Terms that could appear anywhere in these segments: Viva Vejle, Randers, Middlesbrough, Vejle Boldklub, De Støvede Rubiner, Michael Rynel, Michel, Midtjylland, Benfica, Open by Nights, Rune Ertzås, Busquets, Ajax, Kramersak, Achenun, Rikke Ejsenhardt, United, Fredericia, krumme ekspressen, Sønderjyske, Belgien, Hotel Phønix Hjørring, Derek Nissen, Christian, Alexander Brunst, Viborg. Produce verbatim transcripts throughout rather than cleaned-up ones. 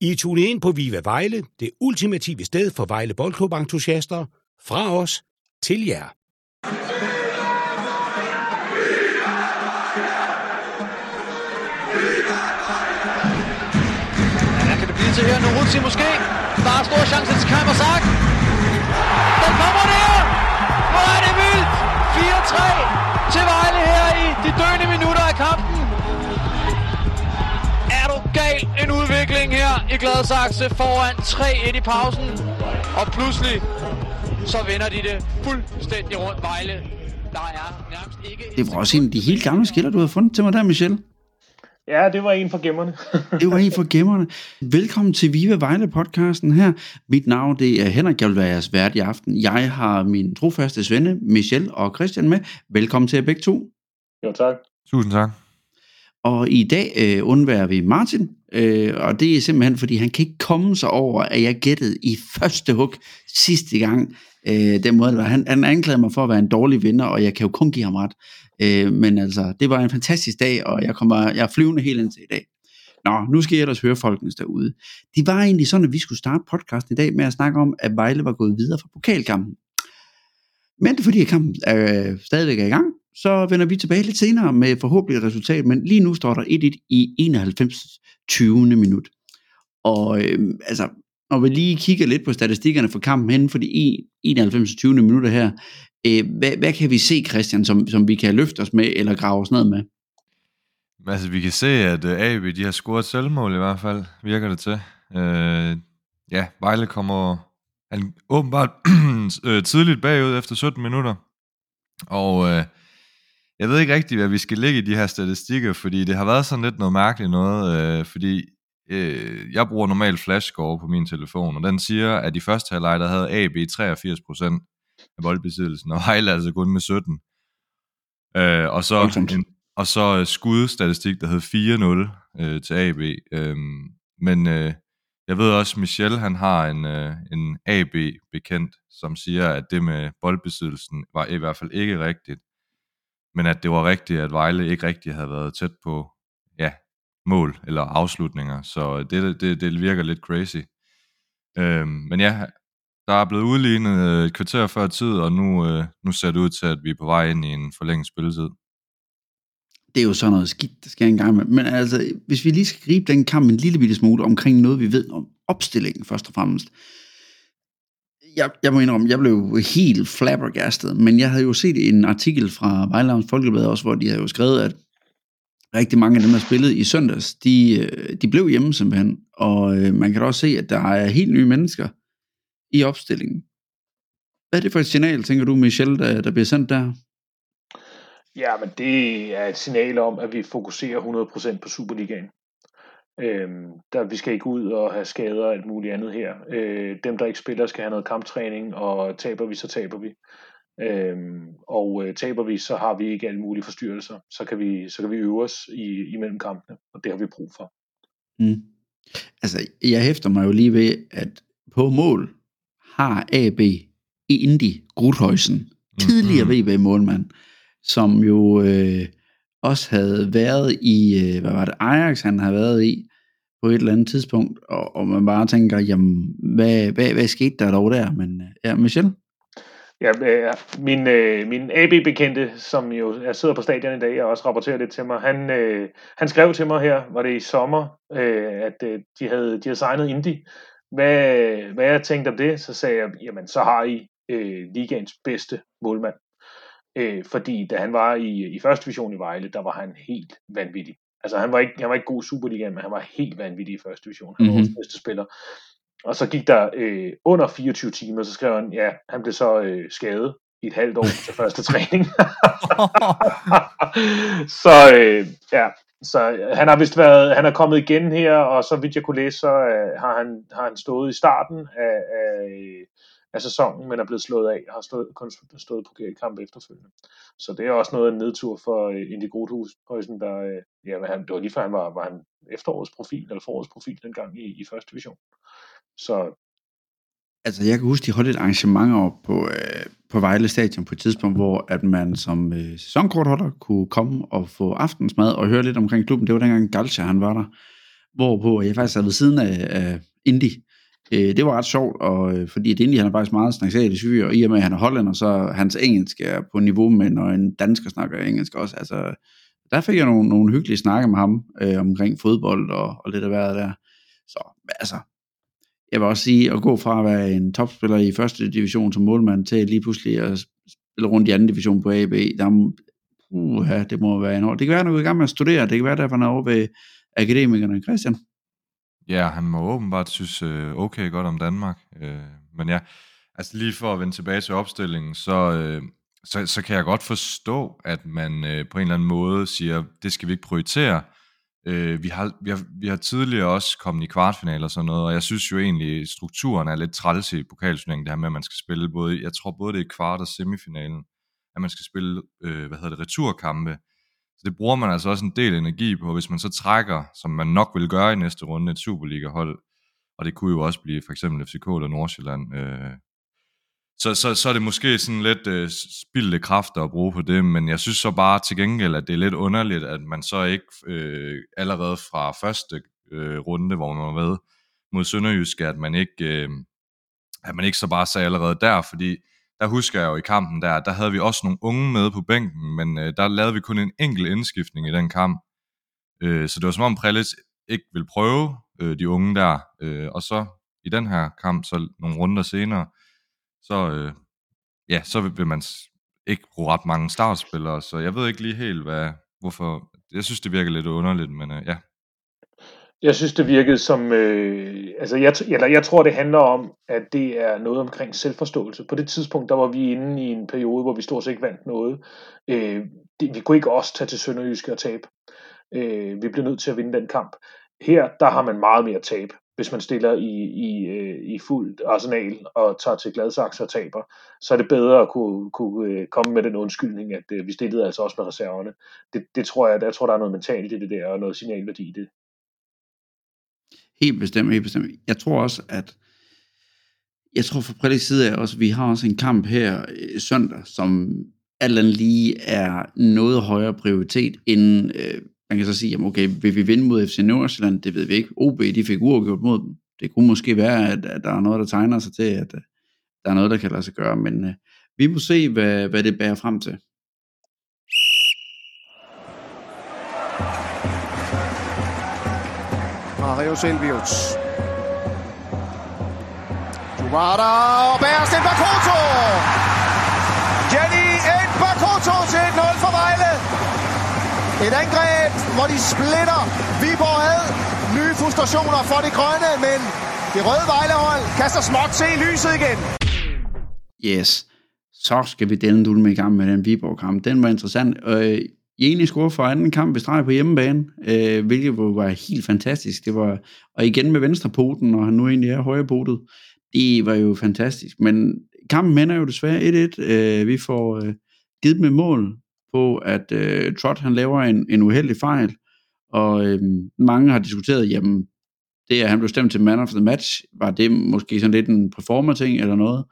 I er tunet ind på Viva Vejle, det ultimative sted for Vejle Boldklub-entusiaster. Fra os til jer. Hvad kan det blive til her? Norutsi måske. Der er stor chance til Kramersak. Den kommer der. Hvor er det vildt. fire tre til Vejle her i de døende minutter af kampen. Er du gal? En udvikling her i Gladsaxe foran tre et i pausen. Og pludselig så vender de det fuldstændig rundt. Vejle, der er nærmest ikke... Det var også en af de helt gamle skiller, du havde fundet til mig der, Michel. Ja, det var en for gemmerne. det var en for gemmerne. Velkommen til Viva Vejle-podcasten her. Mit navn det er Henrik, jeg vil være jeres vært i aften. Jeg har min trofaste svende, Michel og Christian med. Velkommen til jer begge to. Jo, tak. Tusind tak. Og i dag øh, undværer vi Martin, øh, og det er simpelthen, fordi han kan ikke komme sig over, at jeg gættede i første hug sidste gang. Øh, den måde, han, han anklagede mig for at være en dårlig vinder, og jeg kan jo kun give ham ret. Øh, men altså, det var en fantastisk dag, og jeg, kommer, jeg er flyvende helt indtil i dag. Nå, nu skal jeg ellers høre folkens derude. Det var egentlig sådan, at vi skulle starte podcasten i dag med at snakke om, at Vejle var gået videre fra pokalkampen. Men fordi kampen øh, stadigvæk er i gang, så vender vi tilbage lidt senere med forhåbentlig resultat, men lige nu står der et et i enoghalvfems tyvende minut. Og øh, altså, når vi lige kigger lidt på statistikkerne for kampen henne for de enoghalvfems tyvende minutter her, øh, hvad, hvad kan vi se, Christian, som, som vi kan løfte os med eller grave os ned med? Altså, vi kan se, at øh, A B de har scoret selvmål i hvert fald, virker det til. Øh, ja, Vejle kommer han, åbenbart øh, tidligt bagud efter sytten minutter, og... Øh, Jeg ved ikke rigtigt, hvad vi skal ligge i de her statistikker, fordi det har været sådan lidt noget mærkeligt noget, øh, fordi øh, jeg bruger normalt flashscore på min telefon, og den siger, at i første halvleg, der havde A B treogfirs procent af boldbesiddelsen, og Vejle altså kun med sytten. Øh, og så, en, og så skudstatistik, der hed fire nul øh, til A B. Øh, men øh, jeg ved også, at Michel han har en, øh, en A B-bekendt, som siger, at det med boldbesiddelsen var i hvert fald ikke rigtigt. Men at det var rigtigt, at Vejle ikke rigtig havde været tæt på ja, mål eller afslutninger. Så det, det, det virker lidt crazy. Øhm, men ja, der er blevet udlignet et kvarter før tid, og nu, øh, nu ser det ud til, at vi er på vej ind i en forlænget spilletid. Det er jo sådan noget skidt, der sker en gang med. Men altså, hvis vi lige skal gribe den kamp en lille bitte smule omkring noget, vi ved om opstillingen først og fremmest. Jeg, jeg må indrømme, jeg blev helt flabbergastet, men jeg havde jo set en artikel fra Vejland Folkebladet også, hvor de havde jo skrevet, at rigtig mange af dem, der spillede i søndags, de, de blev hjemme simpelthen, og man kan da også se, at der er helt nye mennesker i opstillingen. Hvad er det for et signal, tænker du, Michel, der, der bliver sendt der? Ja, men det er et signal om, at vi fokuserer hundrede procent på Superligaen. Øhm, der, vi skal ikke ud og have skader og alt muligt andet her. Øh, dem, der ikke spiller, skal have noget kamptræning, og taber vi, så taber vi. Øhm, og øh, taber vi, så har vi ikke alle mulige forstyrrelser. Så kan vi, så kan vi øve os i, imellem kampene, og det har vi brug for. Mm. Altså, jeg hæfter mig jo lige ved, at på mål har A B Indy Gruthøjsen, tidligere mm-hmm. V B-målmand, som jo... Øh, også havde været i, hvad var det, Ajax han havde været i, på et eller andet tidspunkt, og, og man bare tænker, jamen, hvad, hvad, hvad skete der dog der? Men ja, Michel? Ja, min, min A B-bekendte, som jo er sidder på stadion i dag, og også rapporterer det til mig, han, han skrev til mig her, var det i sommer, at de havde, de havde signet Indy. Hvad, hvad jeg tænkte om det, så sagde jeg, jamen, så har I øh, ligaens bedste målmand. Fordi da han var i, i første division i Vejle, der var han helt vanvittig. Altså han var ikke, han var ikke god Superligaen, men han var helt vanvittig i første division. Han var vores mm-hmm. bedste spiller. Og så gik der øh, under fireogtyve timer, så skrev han, ja, han blev så øh, skadet i et halvt år til første træning. så øh, ja, så han har vist været, han er kommet igen her, og så vidt jeg kunne læse, så øh, har, han, har han stået i starten af... af af sæsonen, men er blevet slået af, og har stået, kun stået på kamp efterfølgende. Så det er også noget af en nedtur for Indy Gruthøjsen, der, ja, han, det var lige før han var, var han efterårets profil, eller forårets profil dengang i, i første division. Så... Altså, jeg kan huske, de holdt et arrangement op på, øh, på Vejle Stadion på et tidspunkt, hvor at man som øh, sæsonkortholder kunne komme og få aftensmad og høre lidt omkring klubben. Det var dengang Galcha, han var der. hvorpå jeg faktisk sad ved siden af, af Indy. Øh, det var ret sjovt, og, øh, fordi at Indy, han er faktisk meget snakserisk fyr, og i og med, at han er hollænder, så hans engelsk er på niveau med, når en dansker snakker engelsk også. Altså, der fik jeg nogle, nogle hyggelige snakke med ham, øh, omkring fodbold og, og lidt af været der. Så altså, jeg vil også sige, at gå fra at være en topspiller i første division som målmand, til lige pludselig at spille rundt i anden division på A B, der, uha, det må være en år. Det kan være, at han er i gang med at studere, det kan være, derfor han er over ved akademikerne, Christian. Ja, han må åbenbart synes okay godt om Danmark, men ja, altså lige for at vende tilbage til opstillingen, så, så, så kan jeg godt forstå, at man på en eller anden måde siger, det skal vi ikke prioritere. Vi har, vi har, vi har tidligere også kommet i kvartfinaler og sådan noget, og jeg synes jo egentlig, strukturen er lidt træls i pokalturneringen, det her med, at man skal spille både, jeg tror både det er kvart og semifinalen, at man skal spille, øh, hvad hedder det, returkampe. Så det bruger man altså også en del energi på, hvis man så trækker, som man nok vil gøre i næste runde, et Superliga-hold, og det kunne jo også blive for eksempel F C K eller Nordsjælland. Øh. Så, så, så er det måske sådan lidt øh, spildte kræfter at bruge på det, men jeg synes så bare til gengæld, at det er lidt underligt, at man så ikke øh, allerede fra første øh, runde, hvor man var med mod Sønderjyske, at man ikke, øh, at man ikke så bare sagde allerede der, fordi der husker jeg jo i kampen der, der havde vi også nogle unge med på bænken, men øh, der lavede vi kun en enkelt indskiftning i den kamp. Øh, så det var som om Prelitz ikke ville prøve øh, de unge der, øh, og så i den her kamp, så nogle runder senere, så, øh, ja, så vil man ikke bruge ret mange startspillere, så jeg ved ikke lige helt, hvad, hvorfor. Jeg synes, det virker lidt underligt, men øh, ja. Jeg synes, det virkede som, øh, altså jeg, eller jeg tror, det handler om, at det er noget omkring selvforståelse. På det tidspunkt, der var vi inde i en periode, hvor vi stort set ikke vandt noget. Øh, det, vi kunne ikke også tage til Sønderjyske og tabe. Øh, vi blev nødt til at vinde den kamp. Her, der har man meget mere tab, hvis man stiller i, i, i fuldt arsenal og tager til Gladsaxe og taber. Så er det bedre at kunne, kunne komme med den undskyldning, at vi stillede altså også med reserverne. Det, det tror jeg, der tror, der er noget mentalt i det der, og noget signalværdi i det. Helt bestemt, helt bestemt. Jeg tror også, at jeg tror fra Prelitz side af også, vi har også en kamp her øh, søndag, som alt andet lige er noget højere prioritet end, øh, man kan så sige, jamen okay, vil vi vinde mod F C Nordsjælland? Det ved vi ikke. O B, de fik uafgjort mod dem. Det kunne måske være, at, at der er noget, der tegner sig til, at, at der er noget, der kan lade sig gøre, men øh, vi må se, hvad, hvad det bærer frem til. Marius Elvius. Juvara og bærest ind på Koto. Jenny ind på Koto til et nul for Vejle. Et angreb, hvor de splitter. Viborg havde nye frustrationer for de grønne, men det røde Vejlehold kaster småt til lyset igen. Yes, så skal vi denne dule med i gang med den Viborg-kamp. Den var interessant. Øh... Jenny scorede for anden kamp ved streg på hjemmebane, øh, hvilket var helt fantastisk. Det var, og igen med venstrepoten, og han nu egentlig er højrepotet. Det var jo fantastisk. Men kampen ender jo desværre et et. Øh, vi får øh, givet med mål på, at øh, Trott han laver en, en uheldig fejl. Og øh, mange har diskuteret, jamen det at han blev stemt til man of the match, var det måske sådan lidt en performer-ting eller noget.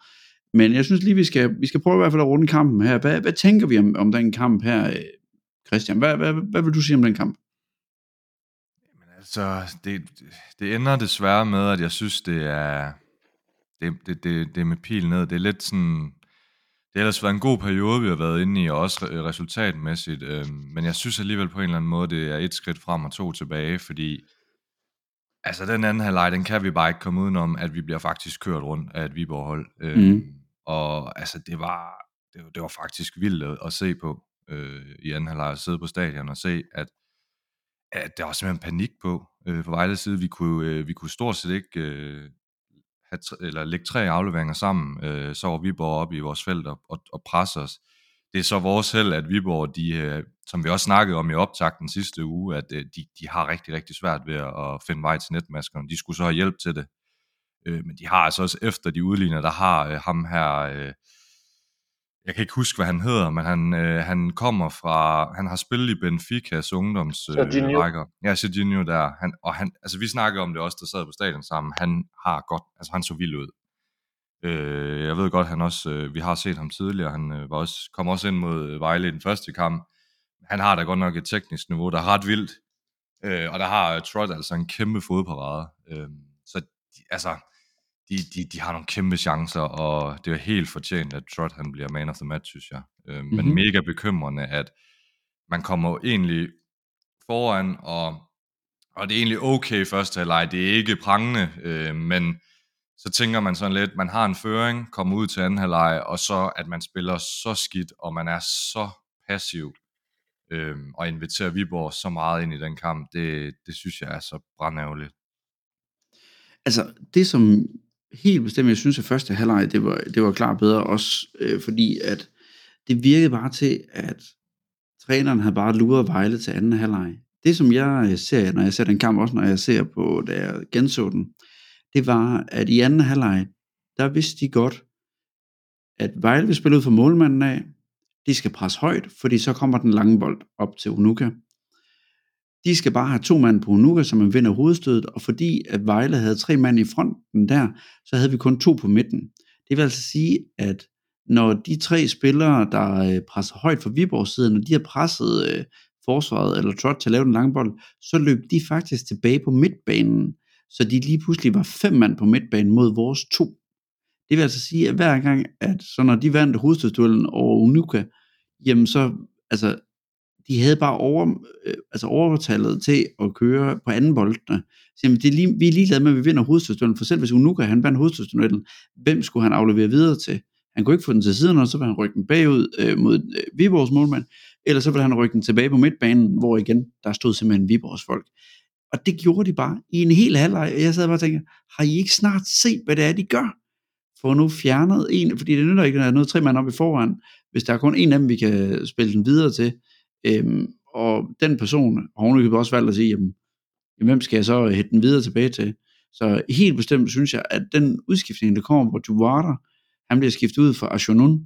Men jeg synes lige, vi skal, vi skal prøve i hvert fald at runde kampen her. Hvad, hvad tænker vi om, om den kamp her? Christian, hvad, hvad, hvad vil du sige om den kamp? Jamen altså, det, det ender desværre med, at jeg synes, det er, det, det, det, det er med pil ned. Det er lidt sådan, det har ellers været en god periode, vi har været inde i, og også resultatmæssigt, øh, men jeg synes alligevel på en eller anden måde, det er et skridt frem og to tilbage, fordi altså den anden halvleg, den kan vi bare ikke komme udenom, at vi bliver faktisk kørt rundt af et Viborg-hold. Øh, mm. Og altså, det var, det, det var faktisk vildt at se på. Øh, i anden halvleg at sidde på stadion og se, at, at der var simpelthen panik på øh, på Vejles side. Vi kunne, øh, vi kunne stort set ikke øh, have tre, eller lægge tre afleveringer sammen, øh, så var Viborg op i vores felt og, og, og presse os. Det er så vores held, at Viborg, de, øh, som vi også snakkede om i optakten sidste uge, at øh, de, de har rigtig, rigtig svært ved at finde vej til netmaskerne. De skulle så have hjælp til det. Øh, men de har altså også efter de udligner, der har øh, ham her... Øh, Jeg kan ikke huske, hvad han hedder, men han, øh, han kommer fra... Han har spillet i Benficas ungdomsrækker. Øh, ja, Sidney der. Han, og han, altså, vi snakkede om det også, der sad på stadion sammen. Han har godt... Altså, han så vild ud. Øh, jeg ved godt, han også... Øh, vi har set ham tidligere. Han øh, var også, kom også ind mod Vejle i den første kamp. Han har da godt nok et teknisk niveau, der er ret vildt. Øh, og der har Trott altså en kæmpe fodparade. Øh, så de, altså, de, de, de har nogle kæmpe chancer, og det er helt fortjent, at Trott han bliver man of the match, synes jeg. Øh, mm-hmm. Men mega bekymrende, at man kommer jo egentlig foran, og, og det er egentlig okay første halvleg. Det er ikke prangende, øh, men så tænker man sådan lidt, man har en føring, kommer ud til anden halvleg, og så at man spiller så skidt, og man er så passiv, øh, og inviterer Viborg så meget ind i den kamp, det, det synes jeg er så brandærgerligt. Altså, det som helt bestemt, jeg synes, at første halvleg, det var, det var klart bedre også, øh, fordi at det virkede bare til, at træneren havde bare luret Vejle til anden halvleg. Det som jeg ser, når jeg ser den kamp, også når jeg ser på, da jeg genså den, det var, at i anden halvleg, der vidste de godt, at Vejle vil spille ud for målmanden af, de skal presse højt, fordi så kommer den lange bold op til Onuka. De skal bare have to mand på Onuka, så man vinder hovedstødet, og fordi at Vejle havde tre mand i fronten der, så havde vi kun to på midten. Det vil altså sige, at når de tre spillere, der presser højt for Viborgs side, når de har presset øh, forsvaret eller Trott til at lave den lange bold, så løb de faktisk tilbage på midtbanen, så de lige pludselig var fem mand på midtbanen mod vores to. Det vil altså sige, at hver gang, at så når de vandt hovedstødsduellen over Onuka, jamen så, altså, de havde bare over, øh, altså overtalet til at køre på anden boldene. Så jamen, det er lige, vi er ligeglade med, at vi vinder hovedstødsduellen, for selv hvis Onuka, han vandt hovedstødsduellen, hvem skulle han aflevere videre til? Han kunne ikke få den til siden, og så ville han rykke den bagud øh, mod øh, Viborgs målmand, eller så ville han rykke den tilbage på midtbanen, hvor igen, der stod simpelthen Viborgs folk. Og det gjorde de bare i en hel halvleg, og jeg sad bare og tænkte, har I ikke snart set, hvad det er, de gør? For nu fjernet en, fordi det nytter ikke, når der er noget tre mand op i forvejen, hvis der er kun en af dem, vi kan spille den videre til. Øhm, og den person, og hun kan også valgt at sige, jamen, hvem skal jeg så hætte den videre tilbage til? Så helt bestemt synes jeg, at den udskiftning, der kommer på Juvara, han bliver skiftet ud for Achenun,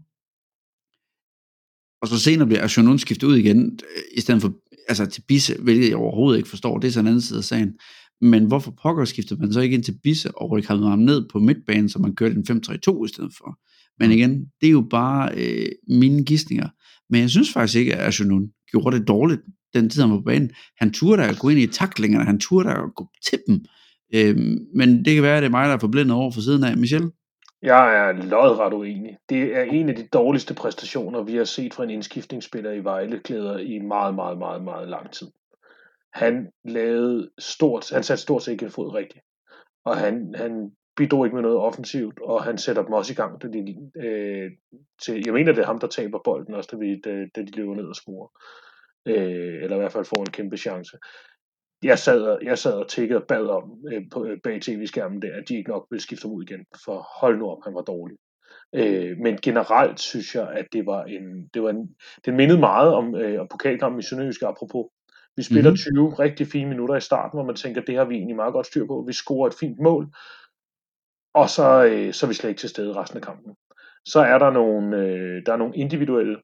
og så senere bliver Achenun skiftet ud igen, i stedet for altså til Bisse, hvilket jeg overhovedet ikke forstår, det er sådan en anden side af sagen. Men hvorfor pokker skiftede man så ikke ind til Bisse og rykkede ham ned på midtbanen, så man kørte en fem tre to i stedet for? Men igen, det er jo bare øh, mine gidsninger. Men jeg synes faktisk ikke, at Achenun gjorde det dårligt den tid, han var på banen. Han turde da at gå ind i taklingerne, han turde da at gå til dem. Øh, men det kan være, at det er mig, der er forblindet over for siden af Michel. Jeg er lodret uenig. Det er en af de dårligste præstationer, vi har set fra en indskiftningsspiller i Vejle-klæder i meget, meget, meget, meget lang tid. Han lavede stort, han satte stort set ikke en fod rigtigt. Og han, han bidrog ikke med noget offensivt, og han sætter dem også i gang, da de, øh, til, jeg mener, det er ham, der taber bolden også, da, vi, da, da de løber ned og scorer. Øh, eller i hvert fald får en kæmpe chance. Jeg sad, jeg sad og tikkede og bad om øh, på, bag tv-skærmen der, at de ikke nok ville skifte ham ud igen, for hold nu op, han var dårlig. Øh, men generelt synes jeg, at det var en... Det, var en, det mindede meget om, øh, om pokalkampen i Sønderjyske, apropos. Vi spiller tyve mm-hmm. rigtig fine minutter i starten, hvor man tænker, det har vi egentlig meget godt styr på. Vi scorer et fint mål, og så, øh, så er vi slet ikke til stede resten af kampen. Så er der nogle, øh, der er nogle individuelle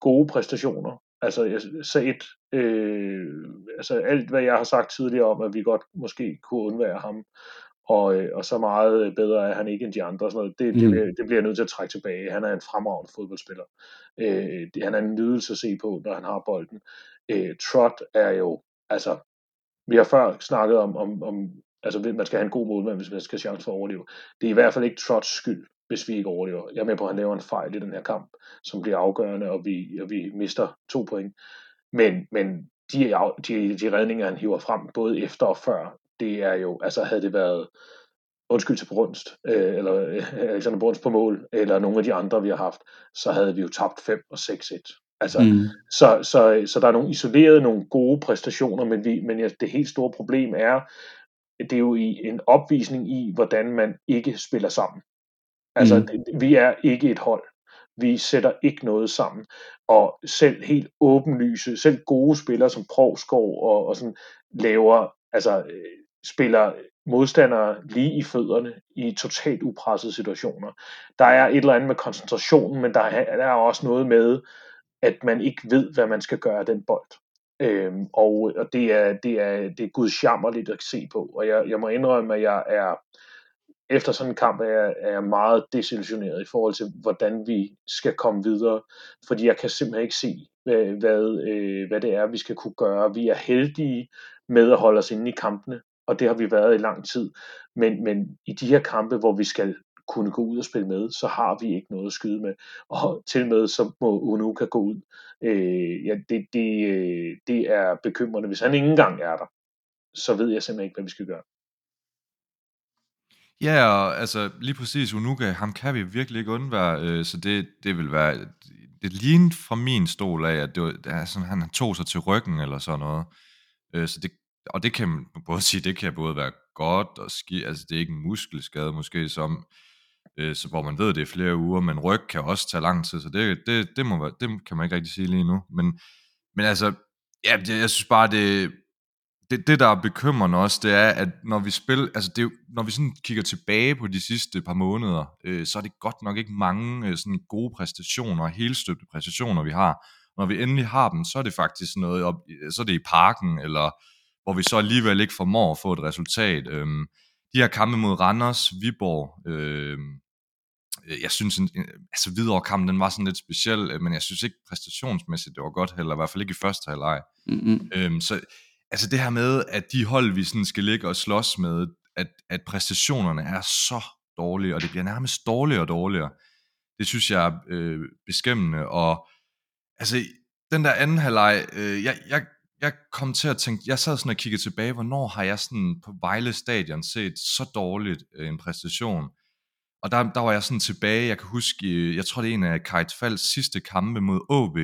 gode præstationer. Altså, jeg sagde et, øh, altså alt, hvad jeg har sagt tidligere om, at vi godt måske kunne undvære ham, og, øh, og så meget bedre er han ikke end de andre. Og sådan noget. Det, mm. det, det bliver jeg nødt til at trække tilbage. Han er en fremragende fodboldspiller. Øh, det, han er en nydelse at se på, når han har bolden. Øh, Trott er jo, altså, vi har før snakket om, om, om altså, man skal have en god målmand, hvis man skal have chance for at overleve. Det er i hvert fald ikke Trotts skyld, hvis vi ikke overlever. Jeg er med på, at han laver en fejl i den her kamp, som bliver afgørende, og vi, og vi mister to point. Men, men de, de, de redninger, han hiver frem, både efter og før, det er jo, altså havde det været undskyld til Brunst, øh, eller øh, Alexander Brunst på mål, eller nogle af de andre, vi har haft, så havde vi jo tabt fem og seks et. Altså, mm. så, så, så der er nogle isolerede, nogle gode præstationer, men, vi, men det helt store problem er, det er jo i en opvisning i, hvordan man ikke spiller sammen. Altså, mm. vi er ikke et hold. Vi sætter ikke noget sammen. Og selv helt åbenlyse, selv gode spillere som Provskov og, og sådan laver, altså spiller modstandere lige i fødderne i totalt upressede situationer. Der er et eller andet med koncentrationen, men der er, der er også noget med, at man ikke ved, hvad man skal gøre af den bold. Øhm, og og det, er, det, er, det er gudsjammerligt at se på. Og jeg, jeg må indrømme, at jeg er... Efter sådan en kamp er jeg, er jeg meget desillusioneret i forhold til, hvordan vi skal komme videre. Fordi jeg kan simpelthen ikke se, hvad, hvad, øh, hvad det er, vi skal kunne gøre. Vi er heldige med at holde os inde i kampene, og det har vi været i lang tid. Men, men i de her kampe, hvor vi skal kunne gå ud og spille med, så har vi ikke noget at skyde med. Og til med, så må Onuka gå ud. Øh, ja, det, det, det er bekymrende. Hvis han ikke engang er der, så ved jeg simpelthen ikke, hvad vi skal gøre. Ja, og altså lige præcis Onuka, ham kan vi virkelig ikke undvære, øh, så det, det vil være, det lignede fra min stol af, at det var, det er sådan, han tog sig til ryggen eller sådan noget. Øh, så det, og det kan man både sige, det kan både være godt og ski, altså det er ikke en muskelskade måske, som, øh, så hvor man ved, det er flere uger, men ryg kan også tage lang tid, så det, det, det, må være, det kan man ikke rigtig sige lige nu. Men, men altså, ja, jeg, jeg synes bare, det... Det, det, der er bekymrende også, det er, at når vi spiller, altså det, når vi sådan kigger tilbage på de sidste par måneder, øh, så er det godt nok ikke mange øh, sådan gode præstationer, helstøbte præstationer, vi har. Når vi endelig har dem, så er det faktisk noget, op, så er det i parken, eller hvor vi så alligevel ikke formår at få et resultat. Øh, de her kampe mod Randers, Viborg, øh, jeg synes, en, altså Hvidovre-kampen, den var sådan lidt speciel, øh, men jeg synes ikke præstationsmæssigt, det var godt heller, i hvert fald ikke i første halvleg. Mm-hmm. Øh, så altså det her med, at de hold, vi sådan skal ligge og slås med, at, at præstationerne er så dårlige, og det bliver nærmest dårligere og dårligere, det synes jeg er øh, beskæmmende. Og altså, den der anden halvleg, øh, jeg, jeg, jeg kom til at tænke, jeg sad sådan og kiggede tilbage, hvornår har jeg sådan på Vejle Stadion set så dårligt øh, en præstation? Og der, der var jeg sådan tilbage, jeg kan huske, jeg tror det er en af Kajt Falds sidste kampe mod O B,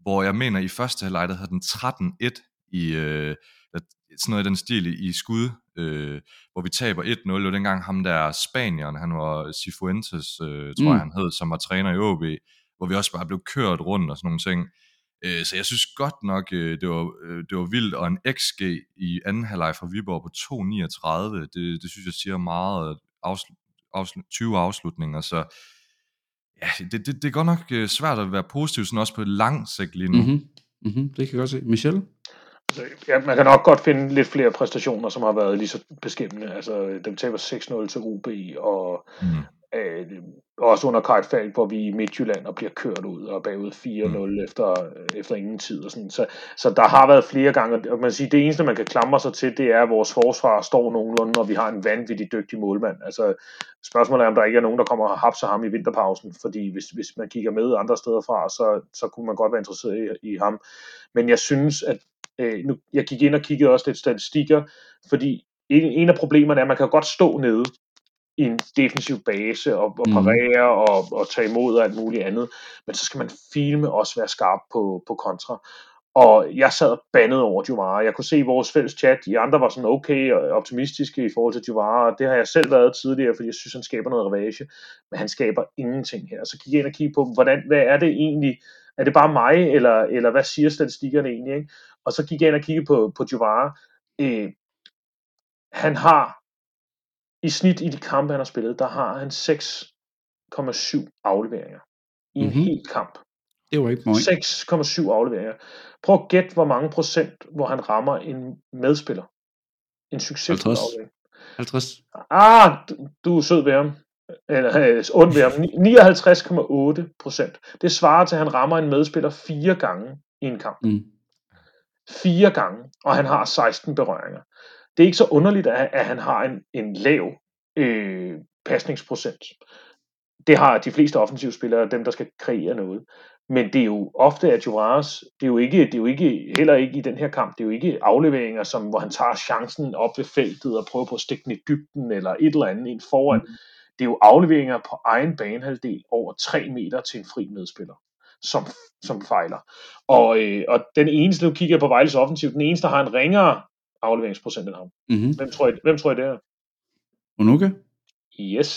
hvor jeg mener i første halvleg, der havde den tretten et, i øh, sådan noget i den stil i, i skud, øh, hvor vi taber et nul, og dengang ham der spanieren, han var Cifuentes, øh, tror mm. jeg han hed, som var træner i O B, hvor vi også bare blev kørt rundt og sådan nogle ting. Øh, så jeg synes godt nok, øh, det, var, øh, det var vildt, og en X G i anden halvleg fra Viborg på to komma niogtredive, det, det synes jeg siger meget, afsl- afsl- tyve afslutninger, så ja, det, det, det er godt nok øh, svært at være positiv, sådan også på lang sigt lige nu. Mm-hmm. Mm-hmm. Det kan jeg godt se. Michel? Ja, man kan nok godt finde lidt flere præstationer, som har været lige så beskæmmende. Altså, dem taber seks nul til O B, og mm. øh, også under Kajt Falk, hvor vi i Midtjylland og bliver kørt ud og bagud fire nul efter, efter ingen tid. Og sådan. Så, så der har været flere gange, og man siger, det eneste, man kan klamre sig til, det er, at vores forsvar står nogenlunde, når vi har en vanvittig dygtig målmand. Altså, spørgsmålet er, om der ikke er nogen, der kommer og hapser ham i vinterpausen, fordi hvis, hvis man kigger med andre steder fra, så, så kunne man godt være interesseret i, i ham. Men jeg synes, at Øh, nu, jeg gik ind og kiggede også lidt statistikker, fordi en, en af problemerne er, at man kan godt stå nede i en defensiv base og, og parere og, og tage imod og alt muligt andet, men så skal man filme også være skarp på, på kontra. Og jeg sad bandet over Juvara. Jeg kunne se vores fælles chat, de andre var sådan okay og optimistiske i forhold til Juvara, og det har jeg selv været tidligere, fordi jeg synes, han skaber noget ravage, men han skaber ingenting her. Så gik jeg ind og kiggede på, hvordan, hvad er det egentlig, er det bare mig, eller, eller hvad siger statistikkerne egentlig, ikke? Og så gik jeg ind og kiggede på, på Juvara. Øh, han har i snit i de kampe, han har spillet, der har han seks komma syv afleveringer i en mm-hmm. hel kamp. Det var ikke meget. seks komma syv afleveringer. Prøv at gætte, hvor mange procent, hvor han rammer en medspiller. En succesfuld aflevering. halvtreds. Ah, du, du er sød ved ham. Eller ond ved ham. nioghalvtreds komma otte procent. Det svarer til, at han rammer en medspiller fire gange i en kamp. Mm. Fire gange, og han har seksten berøringer. Det er ikke så underligt, at han har en, en lav øh, pasningsprocent. Det har de fleste offensivspillere, dem der skal kreere noget. Men det er jo ofte, at Juarez, det er jo ikke, det er jo ikke, heller ikke i den her kamp, det er jo ikke afleveringer, som, hvor han tager chancen op ved feltet og prøver på at stikke den i dybden, eller et eller andet ind foran. Det er jo afleveringer på egen banehalvdel over tre meter til en fri medspiller. Som, som fejler. Og, øh, og den eneste, nu kigger jeg på Vejles offensiv, den eneste, der har en ringere afleveringsprocent end ham. Mm-hmm. Hvem tror I, hvem tror I det er? Onuka? Yes.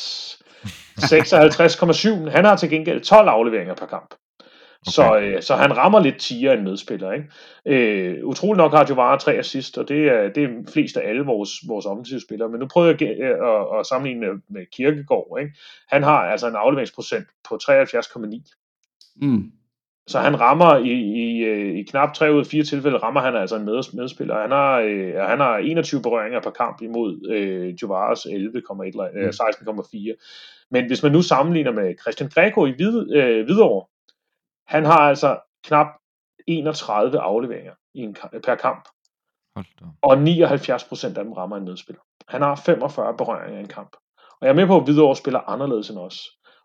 seksoghalvtreds komma syv. Han har til gengæld tolv afleveringer per kamp. Okay. Så, øh, så han rammer lidt tiere end medspiller, ikke? Øh, utrolig nok har Juvara tre assist, og det er, det er flest af alle vores, vores offensivspillere. Men nu prøver jeg at, at, at sammenligne med Kirkegaard, ikke? Han har altså en afleveringsprocent på treoghalvfjerds komma ni. Mm. Så han rammer i, i, i knap tre ud af fire tilfælde, rammer han altså en medspiller. Han har, øh, han har enogtyve berøringer per kamp imod øh, Juvares seksten komma fire. Men hvis man nu sammenligner med Christian Greco i Hvid, øh, Hvidovre, han har altså knap enogtredive afleveringer i en, per kamp. Og nioghalvfjerds procent af dem rammer en medspiller. Han har femogfyrre berøringer i en kamp. Og jeg er med på, at Hvidovre spiller anderledes end os.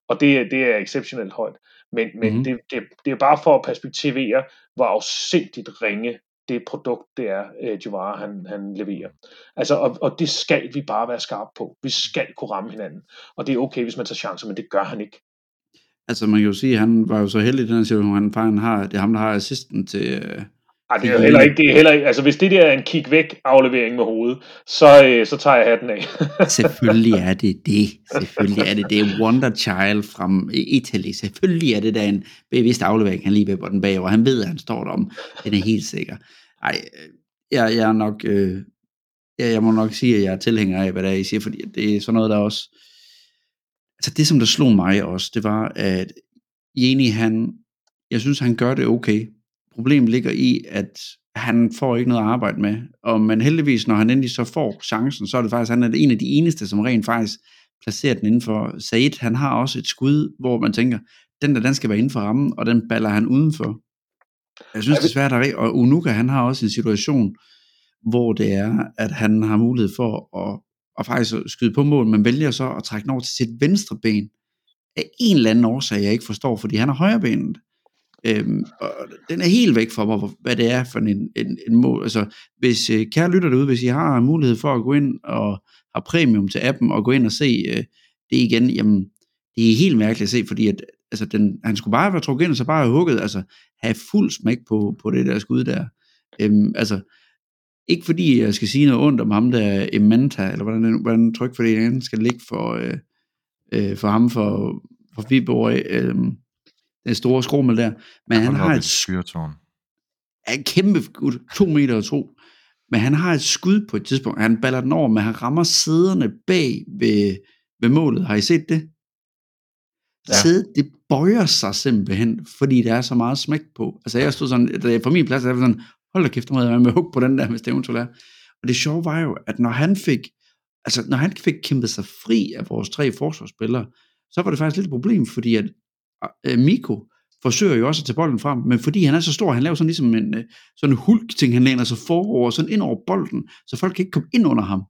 Og det, det er exceptionelt højt. Men, men mm-hmm. det, det, det er bare for at perspektivere, hvor afsindigt ringe det produkt, det er uh, Juvara, han, han leverer. Altså, og, og det skal vi bare være skarpe på. Vi skal kunne ramme hinanden. Og det er okay, hvis man tager chancer, men det gør han ikke. Altså, man kan jo sige, han var jo så heldig i den her situation, han faren har, det er ham, der har assisten til... Øh... Ej, det er heller ikke, det er heller ikke, altså hvis det der er en kig-væk aflevering med hovedet, så, øh, så tager jeg hatten af. Selvfølgelig er det det, selvfølgelig er det det, Wonder Child fra Italy, selvfølgelig er det der en bevidst aflevering, han lige vipper den bagover, han ved, at han står derom, den er helt sikker. Ej, jeg, jeg er nok, øh, jeg, jeg må nok sige, at jeg er tilhænger af, hvad der er, I siger, fordi det er sådan noget, der også, altså det, som der slog mig også, det var, at Jenny, han, jeg synes, han gør det okay. Problemet ligger i, at han får ikke noget at arbejde med, og men heldigvis, når han endelig så får chancen, så er det faktisk, han er en af de eneste, som rent faktisk placerer den inden for Said. Han har også et skud, hvor man tænker, den der, den skal være inden for rammen, og den baller han udenfor. Jeg synes desværre, der er, og Onuka, han har også en situation, hvor det er, at han har mulighed for at, at faktisk skyde på mål, men vælger så at trække den over til sit venstre ben, af en eller anden årsag, jeg ikke forstår, fordi han har højrebenet. Øhm, og den er helt væk fra mig, hvad det er for en, en, en mål. Altså, hvis øh, kære lytter derude, hvis I har mulighed for at gå ind og har premium til appen og gå ind og se øh, det igen, jamen det er helt mærkeligt at se, fordi at, altså, den, han skulle bare være trukket ind og så bare have hugget, altså have fuld smæk på, på det der skud der. Øhm, altså, ikke fordi jeg skal sige noget ondt om ham der Emanta, eller hvordan, hvordan trykfordelingen skal ligge for, øh, øh, for ham for, for Viborg. Øh, Den store skrummel der. Men han, han har et skyrtårn. En kæmpe gud, to meter og to. Men han har et skud på et tidspunkt. Han baller den over, men han rammer sæderne bag ved, ved målet. Har I set det? Ja. Sædet, det bøjer sig simpelthen, fordi der er så meget smæk på. Altså jeg stod sådan, da jeg på min plads, der var sådan, hold da kæft, der må jeg med hug på den der, hvis det eventuelt er. Og det sjove var jo, at når han fik, altså når han fik kæmpet sig fri af vores tre forsvarsspillere, så var det faktisk lidt et problem, fordi at Mikko forsøger jo også at tage bolden frem, men fordi han er så stor, han laver sådan ligesom en sådan en hulk-ting, han læner sig forover, sådan ind over bolden, så folk kan ikke komme ind under ham.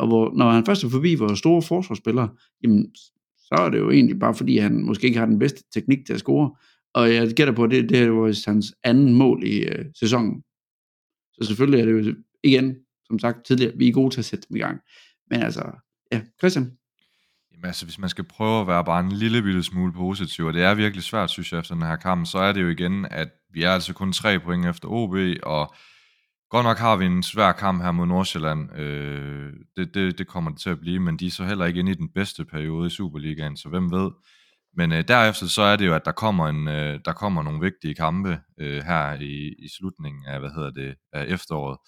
Og hvor, når han først er forbi vores store forsvarsspillere, jamen, så er det jo egentlig bare fordi, han måske ikke har den bedste teknik til at score. Og jeg gætter på, at det, det var hans anden mål i øh, sæsonen. Så selvfølgelig er det jo igen, som sagt tidligere, vi er gode til at sætte dem i gang. Men altså, ja, Christian? Altså, hvis man skal prøve at være bare en lille bitte smule positiv, og det er virkelig svært, synes jeg, efter den her kamp, så er det jo igen, at vi er altså kun tre point efter O B, og godt nok har vi en svær kamp her mod Nordsjælland. Øh, det, det, det kommer det til at blive, men de er så heller ikke inde i den bedste periode i Superligaen, så hvem ved. Men øh, derefter så er det jo, at der kommer, en, øh, der kommer nogle vigtige kampe øh, her i, i slutningen af, hvad hedder det, af efteråret.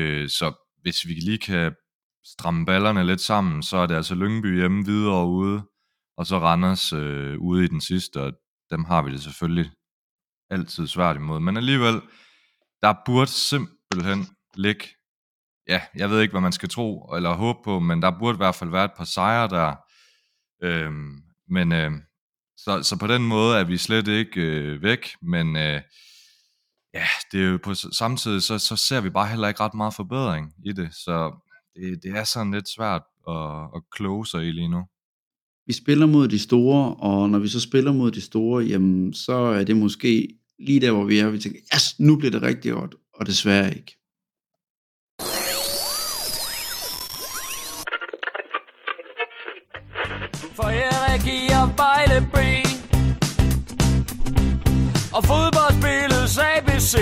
Øh, så hvis vi lige kan stramme ballerne lidt sammen, så er det altså Lyngby hjemme, Hvidovre ude, og så Randers øh, ude i den sidste, og dem har vi det selvfølgelig altid svært imod. Men alligevel, der burde simpelthen ligge, ja, jeg ved ikke, hvad man skal tro eller håbe på, men der burde i hvert fald være et par sejre der. Øhm, men øh, så, så på den måde er vi slet ikke øh, væk, men øh, ja, det er jo på, samtidig så, så ser vi bare heller ikke ret meget forbedring i det, så Det, det er sådan lidt svært at, at kloge sig i lige nu. Vi spiller mod de store, og når vi så spiller mod de store, jamen så er det måske lige der, hvor vi er, vi tænker, yes, nu bliver det rigtig godt, og desværre ikke. For Erik i og Vejle B, og fodboldspillets A B C.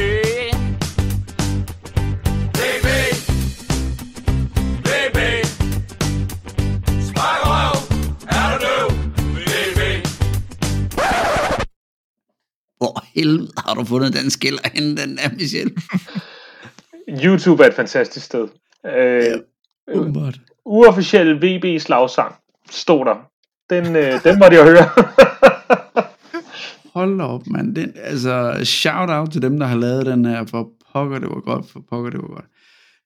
Hvor helvede har du fundet den skiller henne, den der, Michel? YouTube er et fantastisk sted. Øh, ja, umiddelbart. Uofficiel V B-slagsang stod der. Den, øh, den måtte jeg høre. Hold op, mand. Den, altså, shout-out til dem, der har lavet den her. For pokker, det var godt. For pokker, det var godt.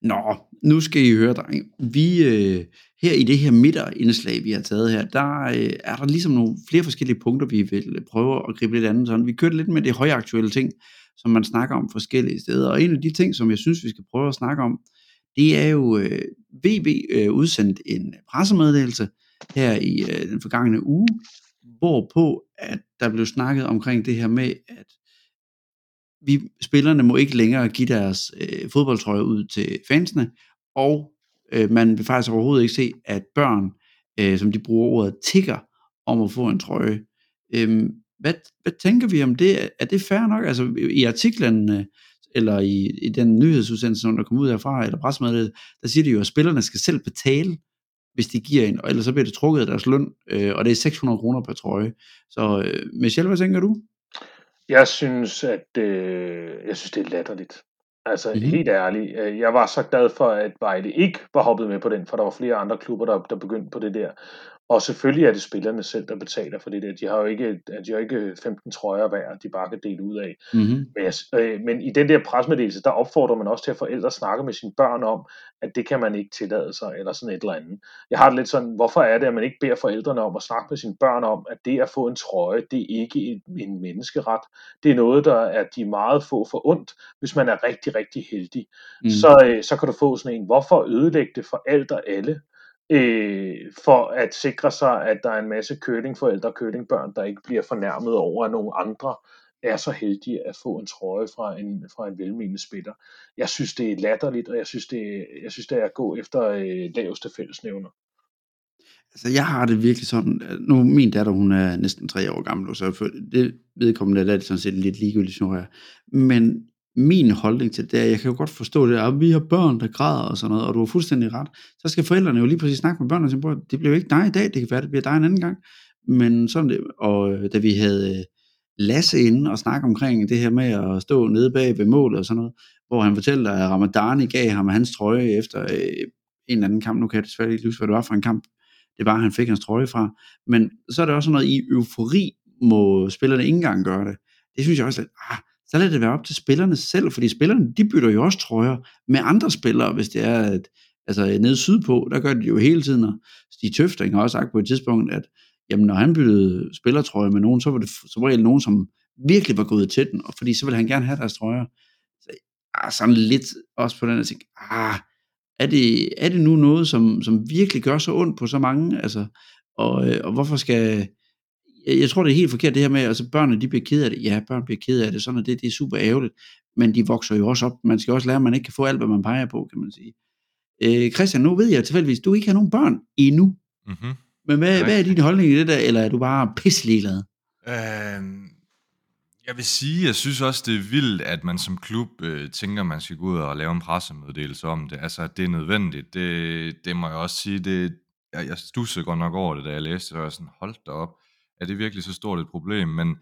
Nå, nu skal I høre, drenge. Vi, øh, her i det her midterindslag, vi har taget her, der øh, er der ligesom nogle flere forskellige punkter, vi vil prøve at gribe lidt andet sådan. Vi kørte lidt med det højaktuelle ting, som man snakker om forskellige steder. Og en af de ting, som jeg synes, vi skal prøve at snakke om, det er jo, øh, V B øh, udsendt en pressemeddelelse her i øh, den forgangne uge, hvorpå at der blev snakket omkring det her med, at vi spillerne må ikke længere give deres øh, fodboldtrøje ud til fansene, og øh, man vil faktisk overhovedet ikke se, at børn, øh, som de bruger ordet tigger, om at få en trøje. Øhm, hvad, hvad tænker vi om det? Er det fair nok? Altså i artiklerne, eller i, i den nyhedsudsendelse, som der kom ud herfra, eller pressemeddelelsen, der siger de jo, at spillerne skal selv betale, hvis de giver en, eller så bliver det trukket af deres løn, øh, og det er seks hundrede kroner per trøje. Så øh, Michel, hvad tænker du? Jeg synes, at øh, jeg synes, det er latterligt. Altså, mm-hmm. helt ærligt. Øh, jeg var så glad for, at Vejle ikke var hoppet med på den, for der var flere andre klubber, der, der begyndte på det der. Og selvfølgelig er det spillerne selv, der betaler for det der. De har jo ikke, de har ikke femten trøjer hver, de bare kan dele ud af. Mm-hmm. Men, jeg, øh, men i den der pressemeddelelse, der opfordrer man også til, at forældre snakker med sine børn om, at det kan man ikke tillade sig, eller sådan et eller andet. Jeg har det lidt sådan, hvorfor er det, at man ikke beder forældrene om at snakke med sine børn om, at det at få en trøje, det er ikke en, en menneskeret. Det er noget, der er de meget få forundt, hvis man er rigtig, rigtig heldig. Mm. Så, øh, så kan du få sådan en, hvorfor ødelægge det for alt og alle? Øh, for at sikre sig, at der er en masse curlingforældre og curlingbørn, der ikke bliver fornærmet over, at nogle andre er så heldige at få en trøje fra en, fra en velmenende spiller. Jeg synes, det er latterligt, og jeg synes, det, jeg synes, det er at gå efter øh, laveste fællesnævner. Altså, jeg har det virkelig sådan, nu min datter, hun er næsten tre år gammel, så det vedkommende er det sådan set lidt ligegyldigt, tror jeg. Men min holdning til det er, jeg kan jo godt forstå det, at vi har børn, der græder og sådan noget, og du har fuldstændig ret, så skal forældrene jo lige præcis snakke med børnene og sige, det bliver jo ikke dig i dag, det kan være, det bliver dig en anden gang, men sådan det, og da vi havde Lasse inde og snakke omkring det her med at stå nede bag ved målet og sådan noget, hvor han fortæller, at Ramadani gav ham hans trøje efter en eller anden kamp, nu kan jeg desværre ikke huske, hvad det var for en kamp, det var, han fik hans trøje fra, men så er det også noget, i eufori må spillerne ikke engang gøre det, det synes jeg også lidt, ah, så lader det være op til spillerne selv, fordi spillerne, de bytter jo også trøjer med andre spillere, hvis det er, at, altså nede sydpå, der gør de jo hele tiden, og Stig Tøfting har også sagt på et tidspunkt, at jamen, når han byttede spillertrøje med nogen, så var det som regel nogen, som virkelig var gået til den, og fordi så ville han gerne have deres trøjer. Så ah, sådan lidt også på den, at tænke, ah, er det, er det nu noget, som, som virkelig gør så ondt på så mange, altså, og, og hvorfor skal... Jeg tror, det er helt forkert det her med, altså børnene, de bliver ked af det. Ja, børn bliver ked af det, sådan er det, det er super ærgerligt. Men de vokser jo også op. Man skal også lære, at man ikke kan få alt, hvad man peger på, kan man sige. Øh, Christian, nu ved jeg tilfældigvis, du ikke har nogen børn endnu. Mm-hmm. Men hvad, hvad er din holdning i det der, eller er du bare pisseligeglad? Øhm, jeg vil sige, jeg synes også, det er vildt, at man som klub øh, tænker, man skal gå ud og lave en pressemeddelelse om det. Altså, det er nødvendigt. Det, det må jeg også sige. Det, jeg, jeg stussede godt nok over det, da jeg læste det, og jeg sådan, hold da op. Er det virkelig så stort et problem? Men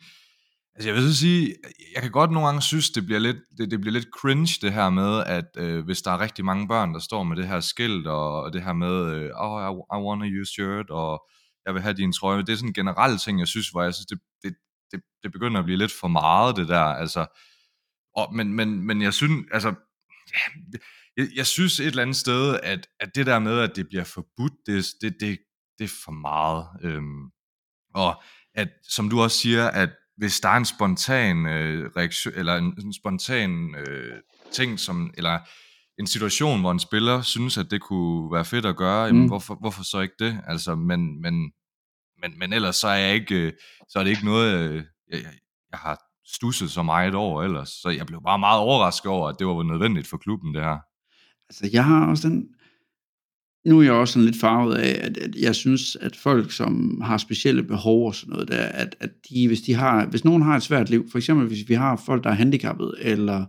altså, jeg vil så sige, jeg kan godt nogle gange synes, det bliver lidt, det, det bliver lidt cringe, det her med, at øh, hvis der er rigtig mange børn, der står med det her skilt, og, og det her med, øh, oh, I, I want to use shirt, og jeg vil have din trøje. Det er sådan en generel ting, jeg synes, hvor jeg synes, det, det, det, det begynder at blive lidt for meget, det der. Altså, og, men, men, men jeg synes, altså... Jeg, jeg synes et eller andet sted, at, at det der med, at det bliver forbudt, det, det, det, det er for meget... Øhm, Og at, som du også siger, at hvis der er en spontan øh, reaktion, eller en, en spontan øh, ting, som, eller en situation, hvor en spiller synes, at det kunne være fedt at gøre, jamen, mm. hvorfor, hvorfor så ikke det? Altså, men, men, men, men ellers så er, jeg ikke, øh, så er det ikke noget, øh, jeg, jeg har stusset så meget over ellers. Så jeg blev bare meget overrasket over, at det var nødvendigt for klubben, det her. Altså, jeg har også den... Nu er jeg også sådan lidt farvet af, at, at jeg synes, at folk, som har specielle behov og sådan noget, der, at, at de, hvis, de har, hvis nogen har et svært liv, for eksempel hvis vi har folk, der er handicappede, eller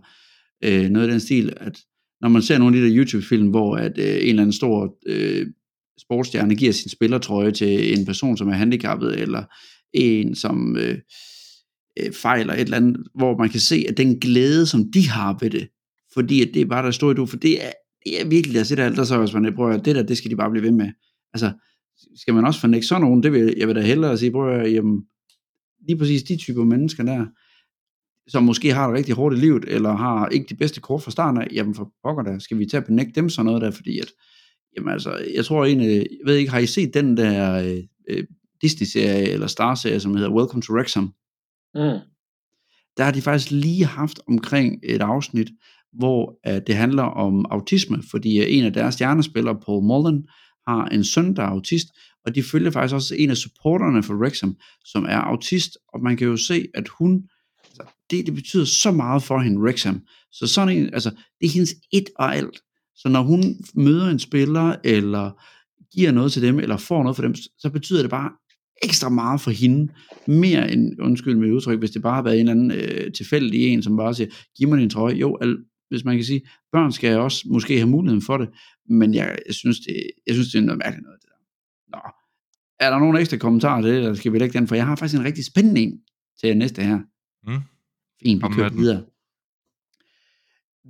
øh, noget af den stil, at når man ser nogle af de der YouTube-film, hvor at, øh, en eller anden stor øh, sportsstjerne giver sin spillertrøje til en person, som er handicappet, eller en, som øh, øh, fejler et eller andet, hvor man kan se, at den glæde, som de har ved det, fordi at det er bare der står i du, for det er det er virkelig, der sidder alt, der så hvis man prøver, det der, det skal de bare blive ved med. Altså, skal man også fornægte sådan nogen, det vil jeg vil da hellere sige, prøver jeg, jamen, lige præcis de typer mennesker der, som måske har det rigtig hårdt i livet, eller har ikke de bedste kort fra starten af, jamen for pokker der, skal vi tage at benægte dem sådan noget der, fordi at, jamen altså, jeg tror egentlig, jeg ved ikke, har I set den der øh, Disney-serie, eller Star-serie, som hedder Welcome to Wrexham? Mm. der har de faktisk lige haft omkring et afsnit, hvor uh, det handler om autisme, fordi uh, en af deres stjernespillere, Paul Mullen, har en søn, der er autist, og de følger faktisk også en af supporterne for Wrexham, som er autist, og man kan jo se, at hun, altså, det, det betyder så meget for hende, Wrexham, så sådan en, altså, det er hendes et og alt, så når hun møder en spiller, eller giver noget til dem, eller får noget for dem, så betyder det bare ekstra meget for hende, mere end, undskyld mit udtryk, hvis det bare har været en eller anden øh, tilfældig en, som bare siger, giv mig din trøje, jo, al, hvis man kan sige, børn skal jeg også måske have muligheden for det, men jeg, jeg, synes, det, jeg synes, det er noget mærkeligt noget, det der. Nå, er der nogen ekstra kommentarer til det, eller skal vi lægge den, for jeg har faktisk en rigtig spændende en til næste her. Mm. Fint, vi kører videre.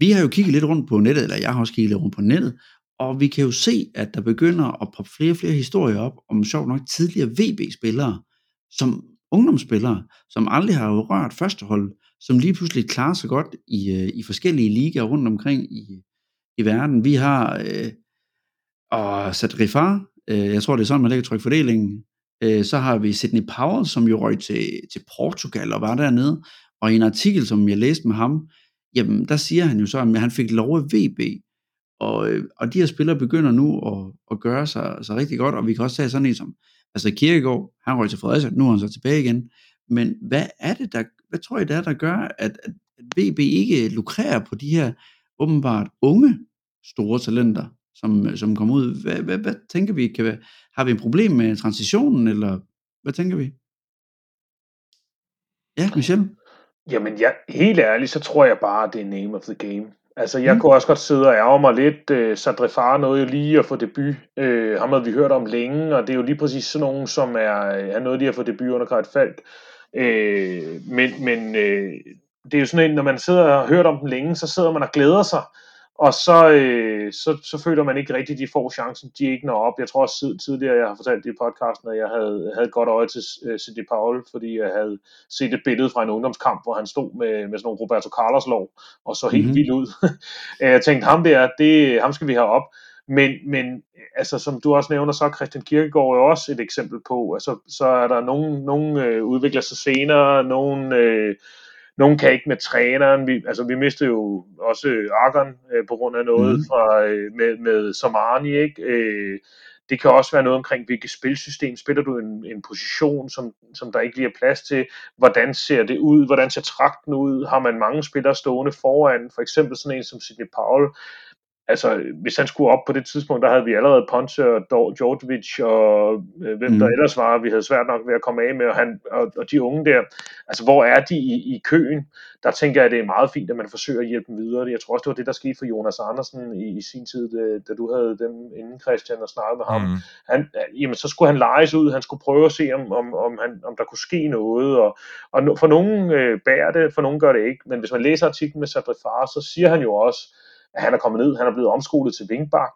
Vi har jo kigget lidt rundt på nettet, eller jeg har også kigget lidt rundt på nettet, og vi kan jo se, at der begynder at poppe flere og flere historier op om sjovt nok tidligere V B-spillere, som ungdomsspillere, som aldrig har jo rørt førstehold, som lige pludselig klarer sig godt i, i forskellige ligaer rundt omkring i, i verden. Vi har øh, og Sadrifar, øh, jeg tror det er sådan, man lægger tryk fordelingen. Øh, så har vi Sidney Powell, som jo røg til, til Portugal og var dernede. Og i en artikel, som jeg læste med ham, jamen der siger han jo så, at han fik lov af V B. Og, og de her spillere begynder nu at, at gøre sig, sig rigtig godt, og vi kan også tage sådan en som, altså Kirkegaard, han røg til Fredericia, nu er han så tilbage igen, men hvad er det, der, hvad tror I det er, der gør, at, at V B ikke lukrerer på de her åbenbart unge store talenter, som, som kommer ud? Hvad, hvad, hvad tænker vi, kan være, har vi et problem med transitionen, eller hvad tænker vi? Ja, Michel? Jamen, jeg, helt ærligt, så tror jeg bare, det er name of the game. Altså, jeg mm. kunne også godt sidde og ærge mig lidt. Øh, Sadrifar nåede jo lige at få debut. Øh, ham havde vi hørt om længe, og det er jo lige præcis sådan nogen, som er, han nåede lige at få debut under Greit Falk. Øh, men men øh, det er jo sådan en, når man sidder og har hørt om dem længe, så sidder man og glæder sig, og så, øh, så, så føler man ikke rigtigt, de får chancen, de ikke når op. Jeg tror også tidligere, jeg har fortalt det i podcasten, at jeg havde, havde godt øje til Sidney Powell, fordi jeg havde set et billede fra en ungdomskamp, hvor han stod med, med sådan nogle Roberto Carlos-lov, og så helt mm-hmm. vildt ud. Jeg tænkte, ham der, det, ham skal vi have op. Men, men altså, som du også nævner, så er Christian Kirkegaard jo også et eksempel på. Altså, så er der nogen, nogen øh, udvikler sig senere, nogen... Øh, Nogen kan ikke med træneren. Vi, altså, vi mistede jo også Argon øh, på grund af noget mm. fra, øh, med, med Samani, ikke? Øh, det kan også være noget omkring, hvilket spilsystem spiller du en, en position, som, som der ikke lige er plads til. Hvordan ser det ud? Hvordan ser trakten ud? Har man mange spillere stående foran? For eksempel sådan en som Sidney Powell. Altså, hvis han skulle op på det tidspunkt, der havde vi allerede Ponce og Djordjevic og øh, hvem mm. der ellers var, vi havde svært nok ved at komme af med, og, han, og, og de unge der, altså hvor er de i, i køen? Der tænker jeg, at det er meget fint, at man forsøger at hjælpe dem videre. Jeg tror også, det var det, der skete for Jonas Andersen i, i sin tid, da, da du havde dem inden, Christian, og snakkede med ham. Mm. Han, jamen, så skulle han lejes ud, han skulle prøve at se, om, om, om, han, om der kunne ske noget, og, og no, for nogen øh, bærer det, for nogen gør det ikke, men hvis man læser artiklen med Sadrifar, så siger han jo også, at han er kommet ned, han er blevet omskolet til wingback,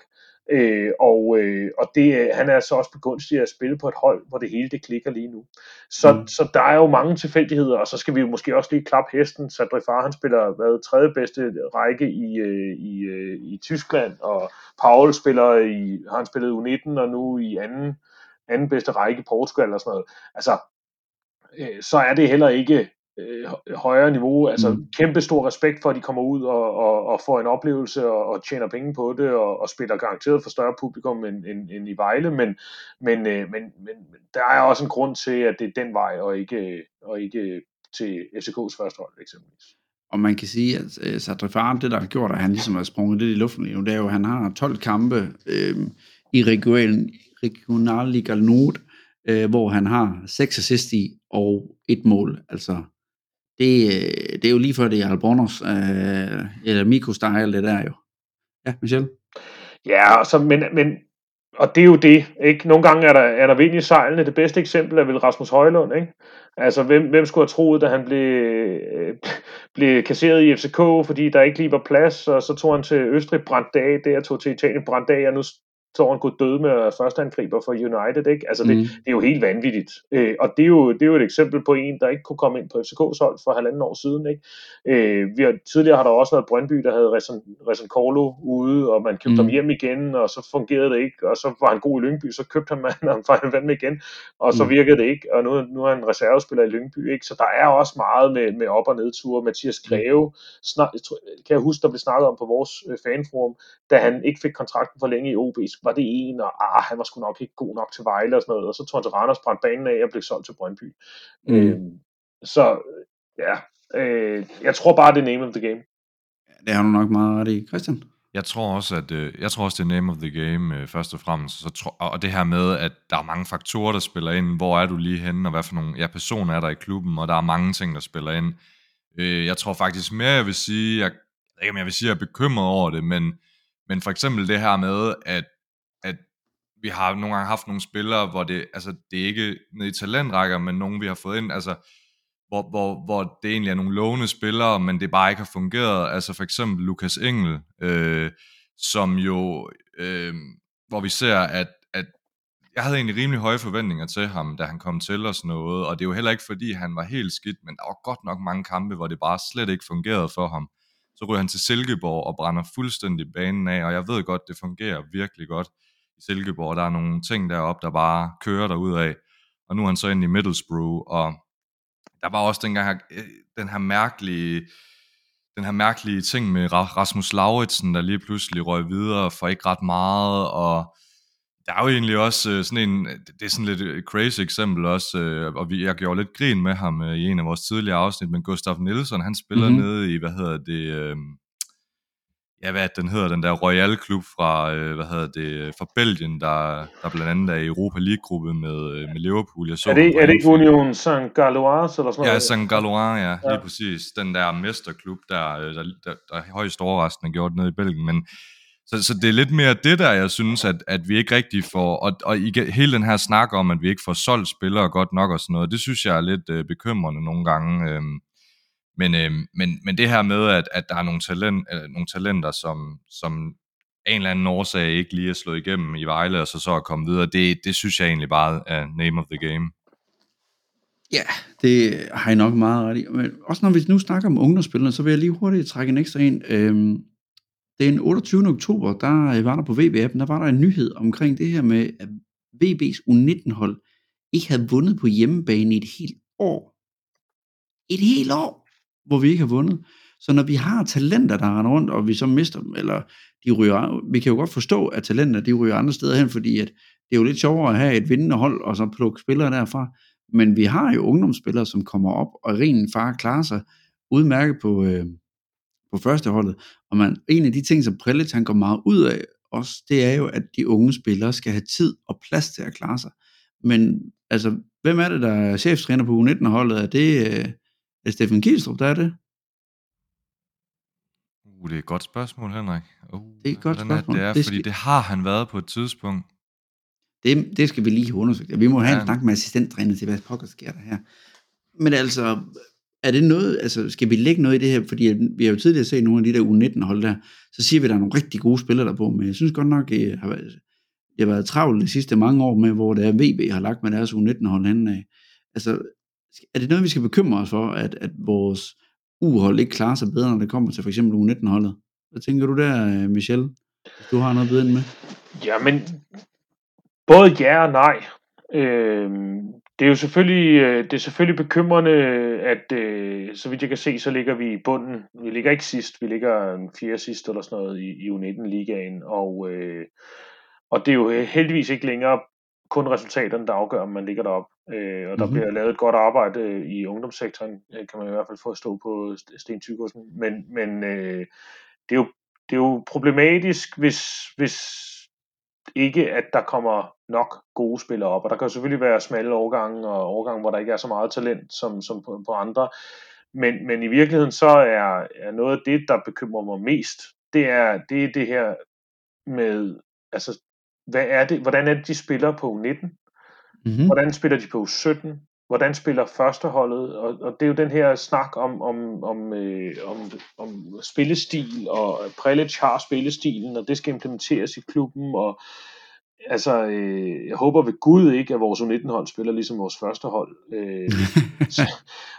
øh, og, øh, og det, han er så også begunstiget at spille på et hold, hvor det hele det klikker lige nu. Så, mm. så der er jo mange tilfældigheder, og så skal vi jo måske også lige klappe hesten. Sadrifar, han spiller hvad, tredje bedste række i, øh, i, øh, i Tyskland, og Paul spiller i, har han spillet U nitten, og nu i anden, anden bedste række i Portugal og sådan noget. Altså, øh, så er det heller ikke... højere niveau, altså mm. kæmpe stor respekt for, at de kommer ud og, og, og får en oplevelse og, og tjener penge på det og, og spiller garanteret for større publikum end, end, end i Vejle, men, men, men, men der er også en grund til, at det er den vej og ikke, og ikke til F C K's første hold eksempelvis. Og man kan sige, at Sadrifar, det der har gjort, at han ligesom har sprunget lidt i luften nu, det er jo, at han har tolv kampe øh, i Regionalliga Nord, øh, hvor han har seks assist i og et mål, altså Det, det er jo lige før det er Albornoz, øh, eller Mikostyle, det der jo. Ja, Michel? Ja, altså, men, men, og det er jo det, ikke? Nogle gange er der, er der vind i sejlene. Det bedste eksempel er vel Rasmus Højlund, ikke? Altså, hvem, hvem skulle have troet, da han blev, øh, blev kasseret i F C K, fordi der ikke lige var plads, og så tog han til Østrig, brændte af der, tog til Italien, brændte af, og nu Søren kunne døde med førsteangriber for United, ikke? Altså det, mm. det er jo helt vanvittigt. Øh, og det er, jo, det er jo et eksempel på en, der ikke kunne komme ind på F C K's hold for halvanden år siden, ikke? Øh, vi har, tidligere har der også været Brøndby, der havde Rezan Corlo ude, og man købte mm. ham hjem igen, og så fungerede det ikke, og så var han god i Lyngby, så købte han ham fra en vand igen, og så virkede det ikke, og nu, nu er han reservespiller i Lyngby, ikke? Så der er også meget med, med op- og nedture. Mathias Greve, snak, kan jeg huske, der blev snakket om på vores fanforum, da han ikke fik kontrakten for længe i O B, var det en, og ah, han var sgu nok ikke god nok til Vejle og sådan noget, og så tog han til Randers, brændte banen af og blev solgt til Brøndby. Mm. Øhm, så ja, øh, jeg tror bare, det er name of the game. Det har du nok meget ret i, Christian. Jeg tror også, at øh, jeg tror også, det er name of the game øh, først og fremmest, så tro, og det her med, at der er mange faktorer, der spiller ind, hvor er du lige henne, og hvad for nogle ja, personer er der i klubben, og der er mange ting, der spiller ind. Øh, jeg tror faktisk mere, jeg vil sige, jeg, ikke, jeg vil sige, jeg er bekymret over det, men, men for eksempel det her med, at vi har nogle gange haft nogle spillere, hvor det, altså, det er ikke nede i talentrækker, men nogen, vi har fået ind, altså, hvor, hvor, hvor det egentlig er nogle lovende spillere, men det bare ikke har fungeret. Altså for eksempel Lukas Engel, øh, som jo, øh, hvor vi ser, at, at jeg havde egentlig rimelig høje forventninger til ham, da han kom til og sådan noget, og det er jo heller ikke, fordi han var helt skidt, men der var godt nok mange kampe, hvor det bare slet ikke fungerede for ham. Så ryger han til Silkeborg og brænder fuldstændig banen af, og jeg ved godt, det fungerer virkelig godt. Silkeborg, der er nogle ting deroppe, der bare kører derudad, og nu er han så inde i Middlesbrough, og der var også dengang den her mærkelige, den her mærkelige ting med Rasmus Lauritsen, der lige pludselig røg videre for ikke ret meget, og der er jo egentlig også sådan en, det er sådan lidt et crazy eksempel også, og jeg gjorde lidt grin med ham i en af vores tidligere afsnit, men Gustav Nielsen, han spiller mm-hmm. nede i, hvad hedder det... Ja, hvad den hedder, den der Royal Klub fra, hvad hedder det, fra Belgien, der, der blandt andet er i Europa League-gruppe med, med Liverpool. Jeg så er, det, er det ikke Union Saint-Galois eller sådan noget? Ja, Saint-Galois, ja, ja, lige præcis. Den der mesterklub, der, der, der, der højst overraskende er gjort nede i Belgien. Men, så, så det er lidt mere det der, jeg synes, at, at vi ikke rigtig får, og, og hele den her snak om, at vi ikke får solgt spillere godt nok og sådan noget, det synes jeg er lidt øh, bekymrende nogle gange. Øh, Men, øh, men, men det her med, at, at der er nogle, talent, øh, nogle talenter, som, som en eller anden årsag ikke lige er slået igennem i Vejle, og så så er kommet videre, det, det synes jeg egentlig bare er name of the game. Ja, det har jeg nok meget ret i. Men også når vi nu snakker om ungdomsspillere, så vil jeg lige hurtigt trække en ekstra en. Øhm, den otteogtyvende oktober, der var der på V B-appen, der var der en nyhed omkring det her med, at V B's U nitten-hold ikke havde vundet på hjemmebane i et helt år. Et helt år! Hvor vi ikke har vundet. Så når vi har talenter, der render rundt, og vi så mister dem, eller de ryger, vi kan jo godt forstå, at talenter, de ryger andre steder hen, fordi at det er jo lidt sjovere at have et vindende hold, og så plukke spillere derfra. Men vi har jo ungdomsspillere, som kommer op, og rent far klarer sig udmærket på, øh, på førsteholdet. Og man, en af de ting, som Prellet, han går meget ud af, også, det er jo, at de unge spillere skal have tid og plads til at klare sig. Men altså, hvem er det, der er cheftræner på U nitten-holdet? Er det... Øh, Er Steffen Kielstrup, der er det? Uh, det er et godt spørgsmål, Henrik. Uh, det er et godt spørgsmål. Er det, er, det skal... Fordi det har han været på et tidspunkt. Det, det skal vi lige have undersøgt. Vi må have ja. en snak med assistenttræner til, hvad pokker sker der her. Men altså, er det noget, altså, skal vi lægge noget i det her? Fordi vi har jo tidligere set nogle af de der U nitten-hold der, så siger vi, at der er nogle rigtig gode spillere derpå, men jeg synes godt nok, det har været, det har været travlt de sidste mange år med, hvor det er V B har lagt med deres U nitten-hold henne af. Altså, er det noget, vi skal bekymre os for, at, at vores U-hold ikke klarer sig bedre, når det kommer til for eksempel U nitten-holdet? Hvad tænker du der, Michel? Du har noget bedre med? Jamen, både ja og nej. Øh, det er jo selvfølgelig, det er selvfølgelig bekymrende, at øh, så vidt jeg kan se, så ligger vi i bunden. Vi ligger ikke sidst, vi ligger en fjerde sidst eller sådan noget i, i U nitten-ligaen, og, øh, og det er jo heldigvis ikke længere kun resultaterne, der afgør, om man ligger derop. Øh, og der mm-hmm. bliver lavet et godt arbejde øh, i ungdomssektoren, øh, kan man i hvert fald få stå på Sten Thygosen. Men, men øh, det, er jo, det er jo problematisk, hvis, hvis ikke, at der kommer nok gode spillere op. Og der kan selvfølgelig være smalle årgange, og årgange, hvor der ikke er så meget talent som, som på, på andre. Men, men i virkeligheden så er, er noget af det, der bekymrer mig mest, det er det, er det her med... altså Hvad er det? Hvordan er det, de spiller på U nitten? Mm-hmm. Hvordan spiller de på U sytten? Hvordan spiller førsteholdet? Og, og det er jo den her snak om, om, om, øh, om, om spillestil, og Prelec har spillestilen, og det skal implementeres i klubben, og altså, øh, jeg håber ved Gud ikke, at vores U nitten-hold spiller ligesom vores første hold. Øh, så,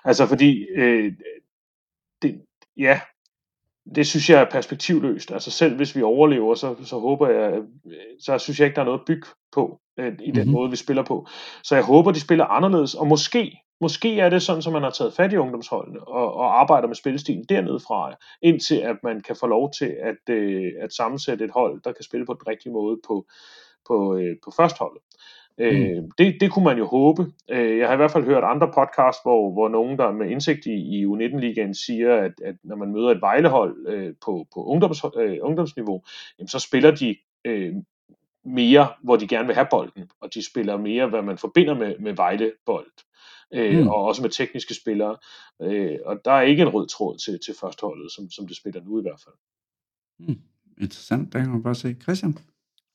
altså, fordi øh, det, ja, det synes jeg er perspektivløst. Altså, selv hvis vi overlever, så, så håber jeg, så synes jeg ikke, der er noget at bygge på øh, i den mm-hmm. måde, vi spiller på. Så jeg håber, de spiller anderledes, og måske Måske er det sådan, som man har taget fat i ungdomsholdene og, og arbejder med spillestilen dernede fra, indtil at man kan få lov til at, øh, at sammensætte et hold, der kan spille på den rigtige måde på, på, øh, på førstholdet. Mm. Øh, det, det kunne man jo håbe. Øh, jeg har i hvert fald hørt andre podcasts, hvor, hvor nogen, der med indsigt i, i U nitten-ligaen siger, at, at når man møder et Vejlehold øh, på, på ungdoms, øh, ungdomsniveau, jamen, så spiller de øh, mere, hvor de gerne vil have bolden, og de spiller mere, hvad man forbinder med, med Vejle-bold. Øh, mm. og også med tekniske spillere, øh, og der er ikke en rød tråd til, til førsteholdet, som, som det spiller nu i hvert fald. Mm. Interessant, der kan man bare se. Christian?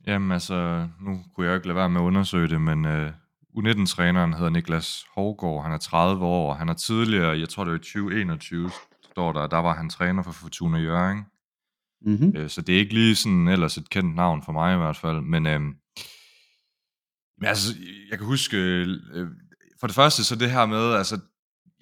Jamen altså, nu kunne jeg jo ikke lade være med at undersøge det, men øh, U nitten-træneren hedder Niklas Hovgaard, han er tredive år, han er tidligere, jeg tror det var i tyve enogtyve, står der, der var han træner for Fortuna Hjørring, mm-hmm. øh, så det er ikke lige sådan ellers et kendt navn for mig i hvert fald, men øh, altså, jeg kan huske... Øh, For det første så det her med, altså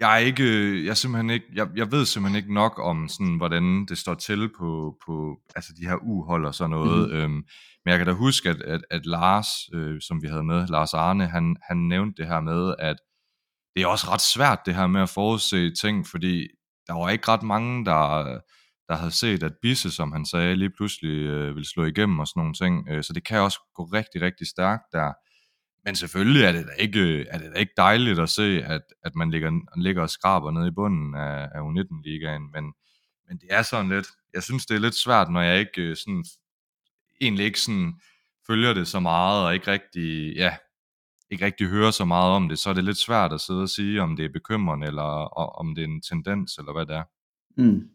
jeg er ikke, jeg simpelthen ikke, jeg, jeg ved simpelthen ikke nok om sådan hvordan det står til på på altså de her U-hold og sådan noget. Mm. Øhm, men jeg kan da huske at at, at Lars, øh, som vi havde med, Lars Arne, han han nævnte det her med, at det er også ret svært det her med at forudse ting, fordi der var ikke ret mange der der havde set at Bisse, som han sagde, lige pludselig øh, ville slå igennem og sådan nogle ting. Øh, så det kan også gå rigtig rigtig stærkt der. Men selvfølgelig er det da ikke, er det da ikke dejligt at se, at, at man ligger, ligger og skraber nede i bunden af, af U nitten-ligaen, men, men det er sådan lidt, jeg synes det er lidt svært, når jeg ikke sådan, egentlig ikke sådan følger det så meget, og ikke rigtig, ja, ikke rigtig hører så meget om det, så er det lidt svært at sidde og sige, om det er bekymrende, eller om det er en tendens, eller hvad det er. Mm.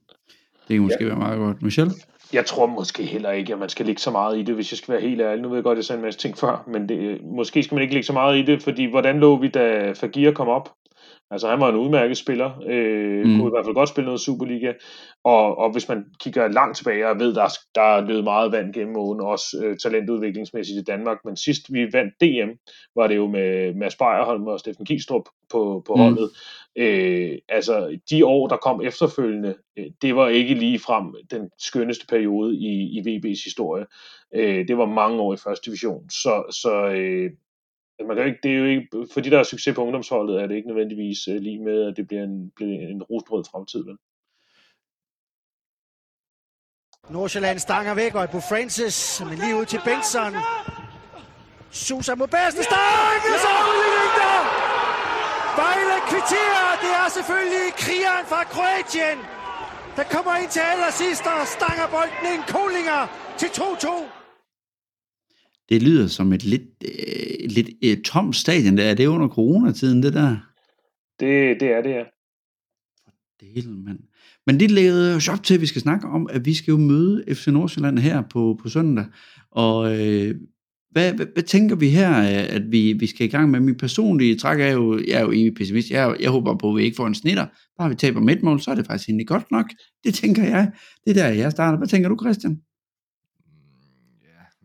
Det kan måske ja. være meget godt. Michel? Jeg tror måske heller ikke, at man skal lægge så meget i det, hvis jeg skal være helt ærlig. Nu ved jeg godt, at jeg sagde en masse ting før, men det, måske skal man ikke lægge så meget i det, fordi hvordan lå vi, da Fagir kom op? Altså, han var en udmærket spiller, øh, mm. kunne i hvert fald godt spille noget Superliga, og, og hvis man kigger langt tilbage, og ved, der, der er løbet meget vand gennem åen, også øh, talentudviklingsmæssigt i Danmark, men sidst vi vandt D M, var det jo med Mads Beierholm og Steffen Kielstrup på, på holdet. Mm. Øh, altså, de år, der kom efterfølgende, øh, det var ikke ligefrem den skønneste periode i, i V B's historie. Øh, det var mange år i første division, så... så øh, Man kan jo ikke, det er jo ikke, fordi der er succes på ungdomsholdet, er det ikke nødvendigvis lige med, at det bliver en, bliver en rosenrød fremtid. Vel? Nordsjælland stanger væk, og på Francis, men lige ud til Bengtsson. Susa mod Bærsen, stange, så er udligning der! Vejle kvitterer, det er selvfølgelig krigeren fra Kroatien, der kommer ind til allersidst, og stanger bolden ind, Kolinger til to-to. Det lyder som et lidt, øh, lidt øh, tomt stadion. Er det under coronatiden, det der? Det, det er det, ja. Fordelen, mand. Men det leder os op til, at vi skal snakke om, at vi skal jo møde F C Nordsjælland her på, på søndag. Og øh, hvad, hvad, hvad tænker vi her, at vi, vi skal i gang med? Min personlige træk er jo, jeg er jo evig pessimist. Jeg, jeg håber på, at vi ikke får en snitter. Bare vi taber med et mål, så er det faktisk egentlig godt nok. Det tænker jeg. Det er der, jeg starter. Hvad tænker du, Christian?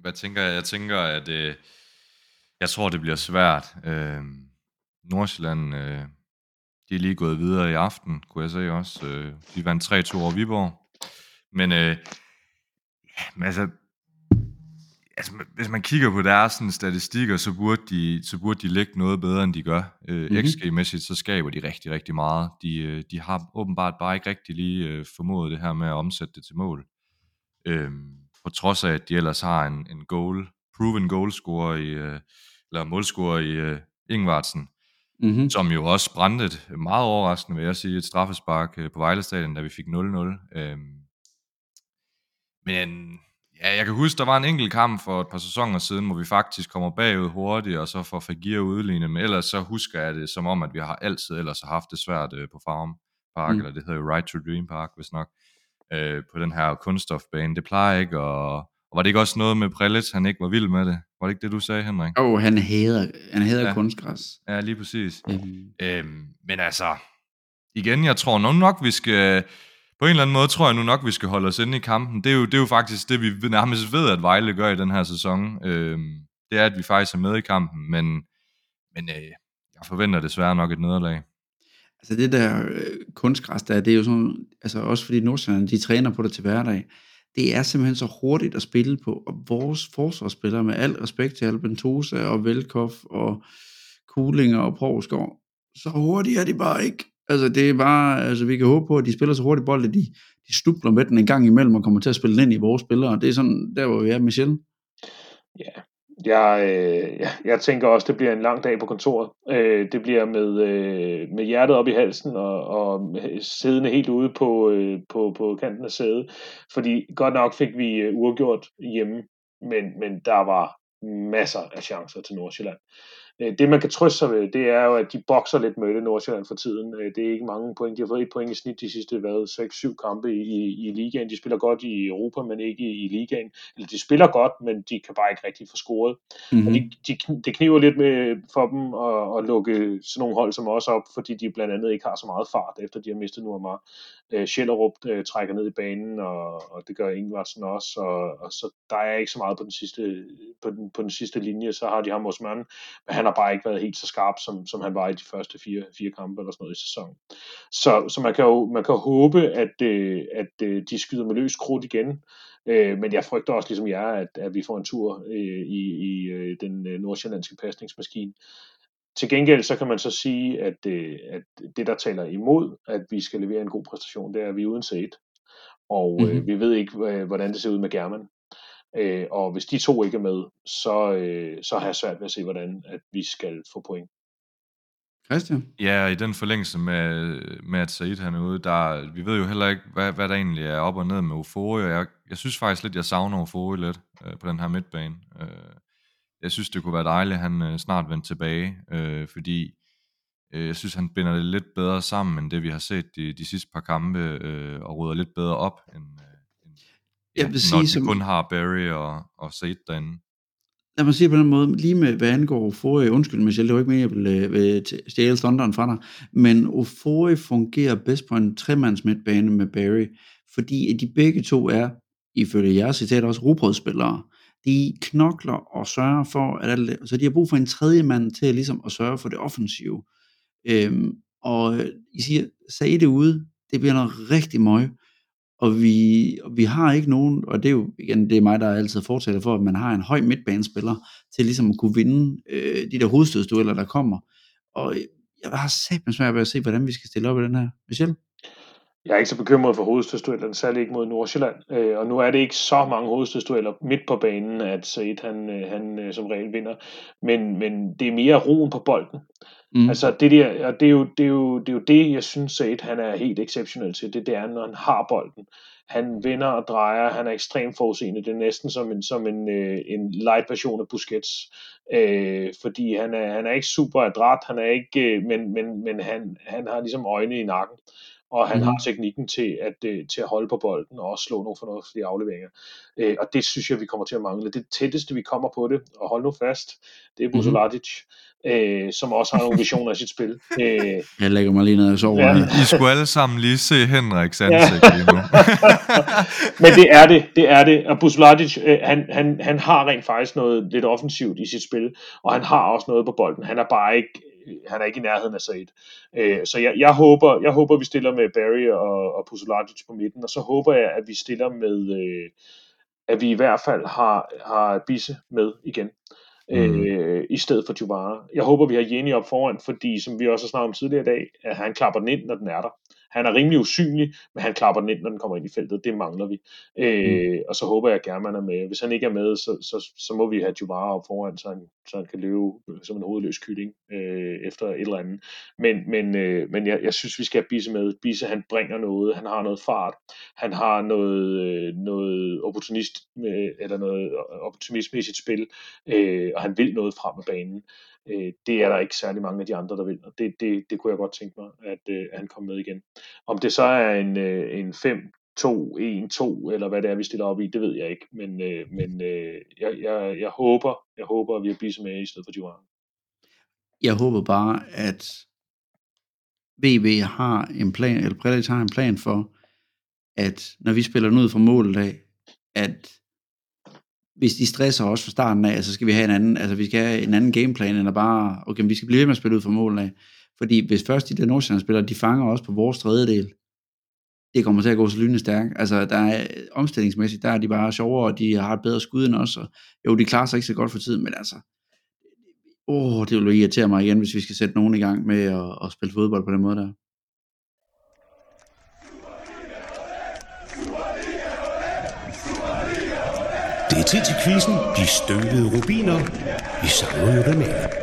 Jeg tænker, jeg tænker, at øh, jeg tror, det bliver svært. Øh, Nordsjælland, øh, de er lige gået videre i aften, kunne jeg sige også. Øh, de vandt tre-to over Viborg. Men, øh, men altså, altså, hvis man kigger på deres sådan, statistikker, så burde, de, så burde de lægge noget bedre, end de gør. Øh, mm-hmm. X G-mæssigt, så skaber de rigtig, rigtig meget. De, de har åbenbart bare ikke rigtig lige øh, formået det her med at omsætte det til mål. Øh, på trods af, at de ellers har en, en goal, proven goalscorer i, eller målscorer i uh, Ingvartsen, mm-hmm. som jo også brændte et meget overraskende, vil jeg sige, et straffespark på Vejle Stadion, da vi fik nul-nul. Øhm, men ja, jeg kan huske, der var en enkelt kamp for et par sæsoner siden, hvor vi faktisk kommer bagud hurtigt, og så får Fagir udlignet, men ellers så husker jeg det som om, at vi har altid ellers haft det svært øh, på Farum Park, mm. eller det hedder jo Right to Dream Park, hvis nok. Øh, på den her kunststofbane. Det plejer ikke, og, og var det ikke også noget med Prelitz, han ikke var vild med det? Var det ikke det, du sagde, Henrik? Åh, oh, han hader, han hader ja. kunstgræs. Ja, lige præcis. Mm-hmm. Øhm, men altså, igen, jeg tror nu nok, vi skal, på en eller anden måde, tror jeg nu nok, vi skal holde os inde i kampen. Det er jo, det er jo faktisk det, vi nærmest ved, at Vejle gør i den her sæson. Øhm, det er, at vi faktisk er med i kampen, men, men øh, jeg forventer desværre nok et nederlag. Altså det der øh, kunstgræs der, det er jo sådan, altså også fordi Nordsjælland, de træner på det til hverdag, det er simpelthen så hurtigt at spille på, og vores forsvarsspillere, med al respekt til Albentosa og Velkoff og Kulinger og Provsgaard, så hurtigt er de bare ikke. Altså det er bare, altså vi kan håbe på, at de spiller så hurtigt bold, at de, de stubler med den en gang imellem og kommer til at spille den ind i vores spillere. Det er sådan, der hvor vi er, Michel. Ja, jeg, øh, jeg, jeg tænker også, det bliver en lang dag på kontoret. Øh, det bliver med, øh, med hjertet op i halsen og, og siddende helt ude på, øh, på, på kanten af sædet. Fordi godt nok fik vi uafgjort hjemme, men, men der var masser af chancer til Nordsjælland. Det, man kan trøste sig ved, det er jo, at de bokser lidt med det Nordsjælland for tiden. Det er ikke mange point. De har fået et point i snit de sidste seks syv kampe i, i ligaen. De spiller godt i Europa, men ikke i, i ligaen. Eller de spiller godt, men de kan bare ikke rigtig få scoret. Mm-hmm. Og de, de, det kniver lidt med for dem at, at lukke sådan nogle hold som os op, fordi de blandt andet ikke har så meget fart, efter de har mistet Nurmar. Schellerup øh, trækker ned i banen, og, og det gør Ingvartsen også. Og, og så der er ikke så meget på den sidste, på den, på den sidste linje. Så har de ham hos manden, men han har bare ikke været helt så skarp, som, som han var i de første fire, fire kampe eller sådan noget i sæsonen. Så, så man kan jo man kan håbe, at, øh, at øh, de skyder med løs krudt igen, øh, men jeg frygter også ligesom jer, at, at vi får en tur øh, i, i øh, den øh, nordsjællandske pasningsmaskine. Til gengæld så kan man så sige, at, øh, at det der taler imod, at vi skal levere en god præstation, det er, at vi er uden set, og øh, mm-hmm. vi ved ikke, øh, hvordan det ser ud med German. Øh, og hvis de to ikke er med, så, øh, så har jeg svært ved at se, hvordan at vi skal få point. Christian? Ja, i den forlængelse med, med at Said han er ude, der, vi ved jo heller ikke, hvad, hvad der egentlig er op og ned med Ofori. Jeg, jeg synes faktisk lidt, jeg savner Ofori lidt øh, på den her midtbane. Øh, jeg synes, det kunne være dejligt, at han øh, snart vendte tilbage, øh, fordi øh, jeg synes, han binder det lidt bedre sammen, end det vi har set de, de sidste par kampe, øh, og rydder lidt bedre op, end... Øh, Jeg vil sige, når de som, kun har Barry og, og Seth derinde. Lad mig sige på den måde, lige med hvad angår Ofori, undskyld Michel, det var ikke mere, jeg ville, ville stjæle sonderen fra dig, men Ofori fungerer bedst på en tremands midtbane med Barry, fordi de begge to er, ifølge jeres citat, også rugbrødsspillere. De knokler og sørger for, at alle, så de har brug for en tredje mand til ligesom at sørge for det offensive. Øhm, og I siger, sag det ude, det bliver noget rigtig møg. Og vi, og vi har ikke nogen, og det er jo igen, det er mig, der altid fortæller for, at man har en høj midtbanespiller til ligesom at kunne vinde øh, de der hovedstødsdueller, der kommer. Og jeg har satme svært ved at se, hvordan vi skal stille op i den her. Michel? Jeg er ikke så bekymret for hovedstødsduellerne, særligt ikke mod Nordsjælland. Øh, og nu er det ikke så mange hovedstødsdueller midt på banen, at Said han, han som regel vinder. Men, men det er mere roen på bolden. Mm. Altså det der, og det er jo det, er jo, det, er jo det jeg synes, at han er helt exceptionel til. Det, det er, når han har bolden. Han vender og drejer, han er ekstremt forudseende. Det er næsten som en, som en, øh, en light version af Busquets. Øh, fordi han er, han er ikke super adræt, han er ikke, øh, men, men, men han, han har ligesom øjne i nakken. Og han mm. har teknikken til at, til at holde på bolden og også slå nogle fornuftige afleveringer. Øh, og det synes jeg, vi kommer til at mangle. Det tætteste, vi kommer på det, og hold nu fast, det er Busuladžić, mm. øh, som også har nogle visioner af sit spil. Øh, jeg lægger mig lige ned og sover. Ja. I skulle alle sammen lige se Henriks ansigt ja. lige nu. Men det er det, det er det. Og Busuladžić, øh, han, han, han har rent faktisk noget lidt offensivt i sit spil, og han har også noget på bolden. Han er bare ikke... Han er ikke i nærheden af Said. Så jeg, jeg, håber, jeg håber, vi stiller med Barry og, og Busuladžić på midten, og så håber jeg, at vi stiller med, at vi i hvert fald har, har Bisse med igen, mm. øh, i stedet for Juvara. Jeg håber, vi har Jenny op foran, fordi, som vi også har snakket om tidligere i dag, at han klapper den ind, når den er der. Han er rimelig usynlig, men han klapper den ind, når den kommer ind i feltet. Det mangler vi. Mm. Øh, og så håber jeg, at German er med. Hvis han ikke er med, så, så, så må vi have Juvara op foran, så han, så han kan løbe som en hovedløs kylling øh, efter et eller andet. Men, men, øh, men jeg, jeg synes, vi skal have Bisse med. Bisse, han bringer noget. Han har noget fart. Han har noget, noget, opportunist, øh, eller noget optimisme i sit spil. Øh, og han vil noget frem af banen. Det er der ikke særlig mange af de andre, der vil, og det, det, det kunne jeg godt tænke mig, at, at han kom med igen. Om det så er en, en fem to en to, eller hvad det er, vi stiller op i, det ved jeg ikke, men, men jeg, jeg, jeg håber, jeg håber, at vi har Bisse med i stedet for Juvara. Jeg håber bare, at V B har en plan, eller Prædix har en plan for, at når vi spiller den ud fra målet af, at hvis de stresser os fra starten af, så skal vi have en anden, altså vi skal have en anden gameplan, end at bare, okay, vi skal blive ved med at spille ud fra målene af. Fordi hvis først de der Nordsjælland-spillere, de fanger os på vores tredjedel, det kommer til at gå så lynende stærkt. Altså, der er omstillingsmæssigt, der er de bare sjovere, og de har et bedre skud end os, og jo, de klarer sig ikke så godt for tiden, men altså, åh, oh, det vil jo irritere mig igen, hvis vi skal sætte nogen i gang med at, at spille fodbold på den måde der. Det er tid til quizzen, de støvede rubiner, vi samler jo dem af.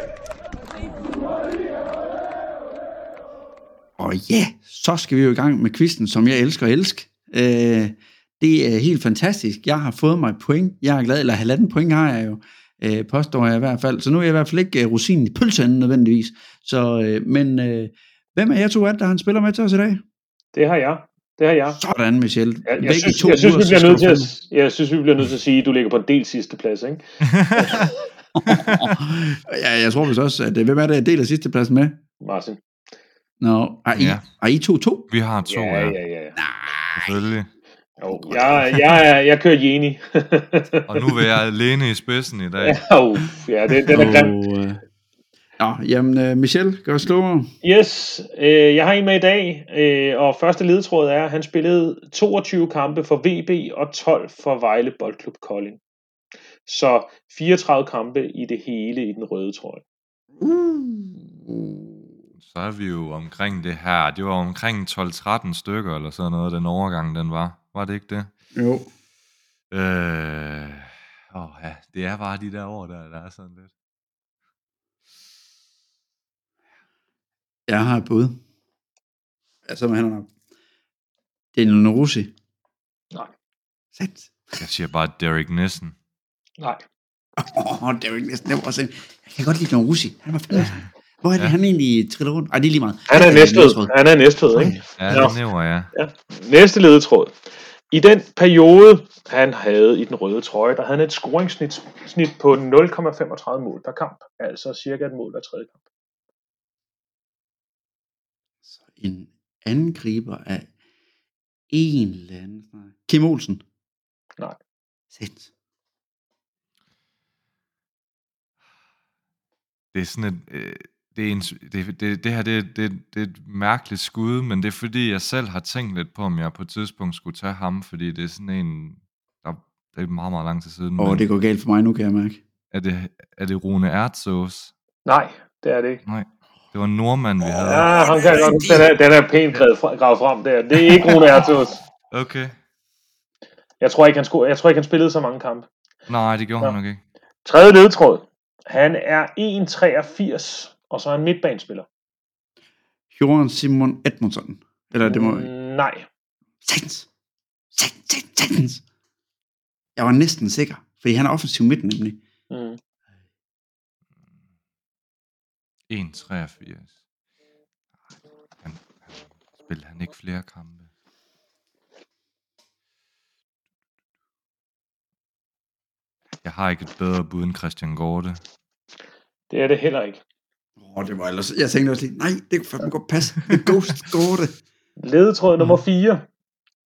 Og ja, så skal vi jo i gang med quizzen, som jeg elsker at elske. Øh, det er helt fantastisk. Jeg har fået mig point. Jeg er glad, eller halvanden point har jeg jo, øh, påstår jeg i hvert fald. Så nu er jeg i hvert fald ikke rosinen i pølseenden nødvendigvis. Så, øh, men øh, hvem er jeg to af, der han spiller med til os i dag? Det har jeg. Det har jeg. Sådan, Michel. Jeg, jeg, synes, to jeg, synes, vi nødt til at, jeg synes, vi bliver nødt til at sige, at du ligger på en del sidste plads, ikke? ja, jeg tror vist også, at hvem er det, jeg deler sidste plads med? Martin. Nå, er I, ja. er I to to? Vi har to, ja. ja. ja, ja. Nej. Jo, jeg, jeg, jeg kører Jenny. Og nu vil jeg alene i spidsen i dag. Jo, ja, det, den er grim. Ja, jamen, Michel, gør os klogere. Yes, øh, jeg har en med i dag, øh, og første ledetråd er, at han spillede toogtyve kampe for V B og tolv for Vejle Boldklub Kolding. Så fireogtredive kampe i det hele i den røde trøje. Mm. Så er vi jo omkring det her. Det var omkring tolv tretten stykker, eller sådan noget, den overgang, den var. Var det ikke det? Jo. Øh, åh ja, det er bare de der år, der, der er sådan lidt. Jeg har et bud. Ja, så må han nok. Det er en Russi. Nej. Sæt. Jeg siger bare Derek Nissen. Nej. Åh, oh, Derek Nissen, det var også en... Jeg kan godt lide en Russi. Han var fandme. Hvor er det, ja. han egentlig triller rundt? Ej, det er lige meget. Han er næstved, han er næstved, ikke? Ja, det næver jeg. Ja. Næste ledetråd. I den periode, han havde i den røde trøje, der havde han et scoringssnit snit på nul komma femogtredive mål per kamp. Altså cirka et mål hver tredje kamp. Så en angriber af en eller anden. Kim Olsen? Nej. Sæt. Det er sådan et... Øh... Det, er en, det, det, det her, det, det, det er et mærkeligt skud, men det er fordi, jeg selv har tænkt lidt på, om jeg på et tidspunkt skulle tage ham, fordi det er sådan en, der, det er meget, meget lang tid siden. Åh, oh, det går galt for mig nu, kan jeg mærke. Er det, er det Rune Ertzås? Nej, det er det ikke. Nej, det var en nordmand, vi havde. Ja, han kan godt, den er, den er pænt gravet frem der. Det er ikke Rune Ertzås. Okay. Jeg tror ikke, han skulle, jeg tror ikke, han spillede så mange kampe. Nej, det gjorde ja. han nok ikke. Tredje ledetråd. Han er en komma treogfirs. Og så er en midtbanespiller. Johan Simon Edmondson. Eller det må... Nej. Sættens. Sættens. Jeg var næsten sikker, fordi han er offensiv midt nemlig. Mm. en komma treogfirs. Han, han spillede han ikke flere kampe. Jeg har ikke et bedre bud end Christian Gorte. Det er det heller ikke. Oh, det var ellers, jeg tænkte også lige, nej, det kunne fandme godt passe. The Ghost Gorte. Ledetråd nummer fire.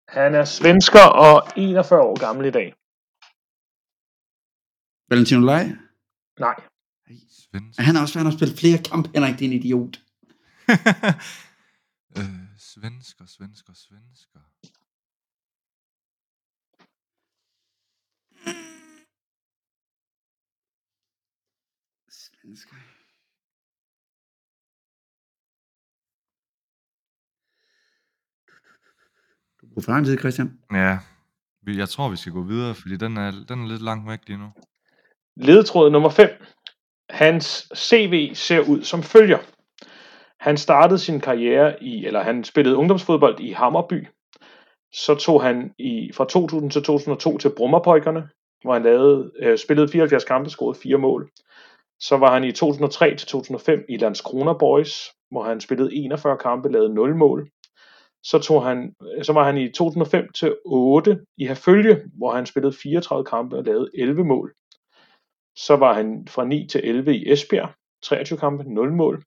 Han er svensker og enogfyrre år gammel i dag. Valentino Lai? Nej. Svensker. Han har også været og spillet flere kampe, Henrik, det er en idiot. øh, svensker, svensker, svensker. Svensker. For lang tid, Christian. Ja, jeg tror, vi skal gå videre, fordi den er, den er lidt langt væk lige nu. Ledetråd nummer fem. Hans C V ser ud som følger. Han startede sin karriere i, eller han spillede ungdomsfodbold i Hammarby. Så tog han i, fra to tusind til to tusind og to til Brummerpojkerne, hvor han lavede, øh, spillede fireoghalvfjerds kampe, scorede fire mål. Så var han i to tusind og tre til to tusind og fem i Landskrona Boys, hvor han spillede enogfyrre kampe, lavede nul mål. Så, tog han, så var han i to tusind og fem til otte i Herfølge, hvor han spillede fireogtredive kampe og lavede elleve mål. Så var han fra ni til elleve i Esbjerg, treogtyve kampe, nul mål.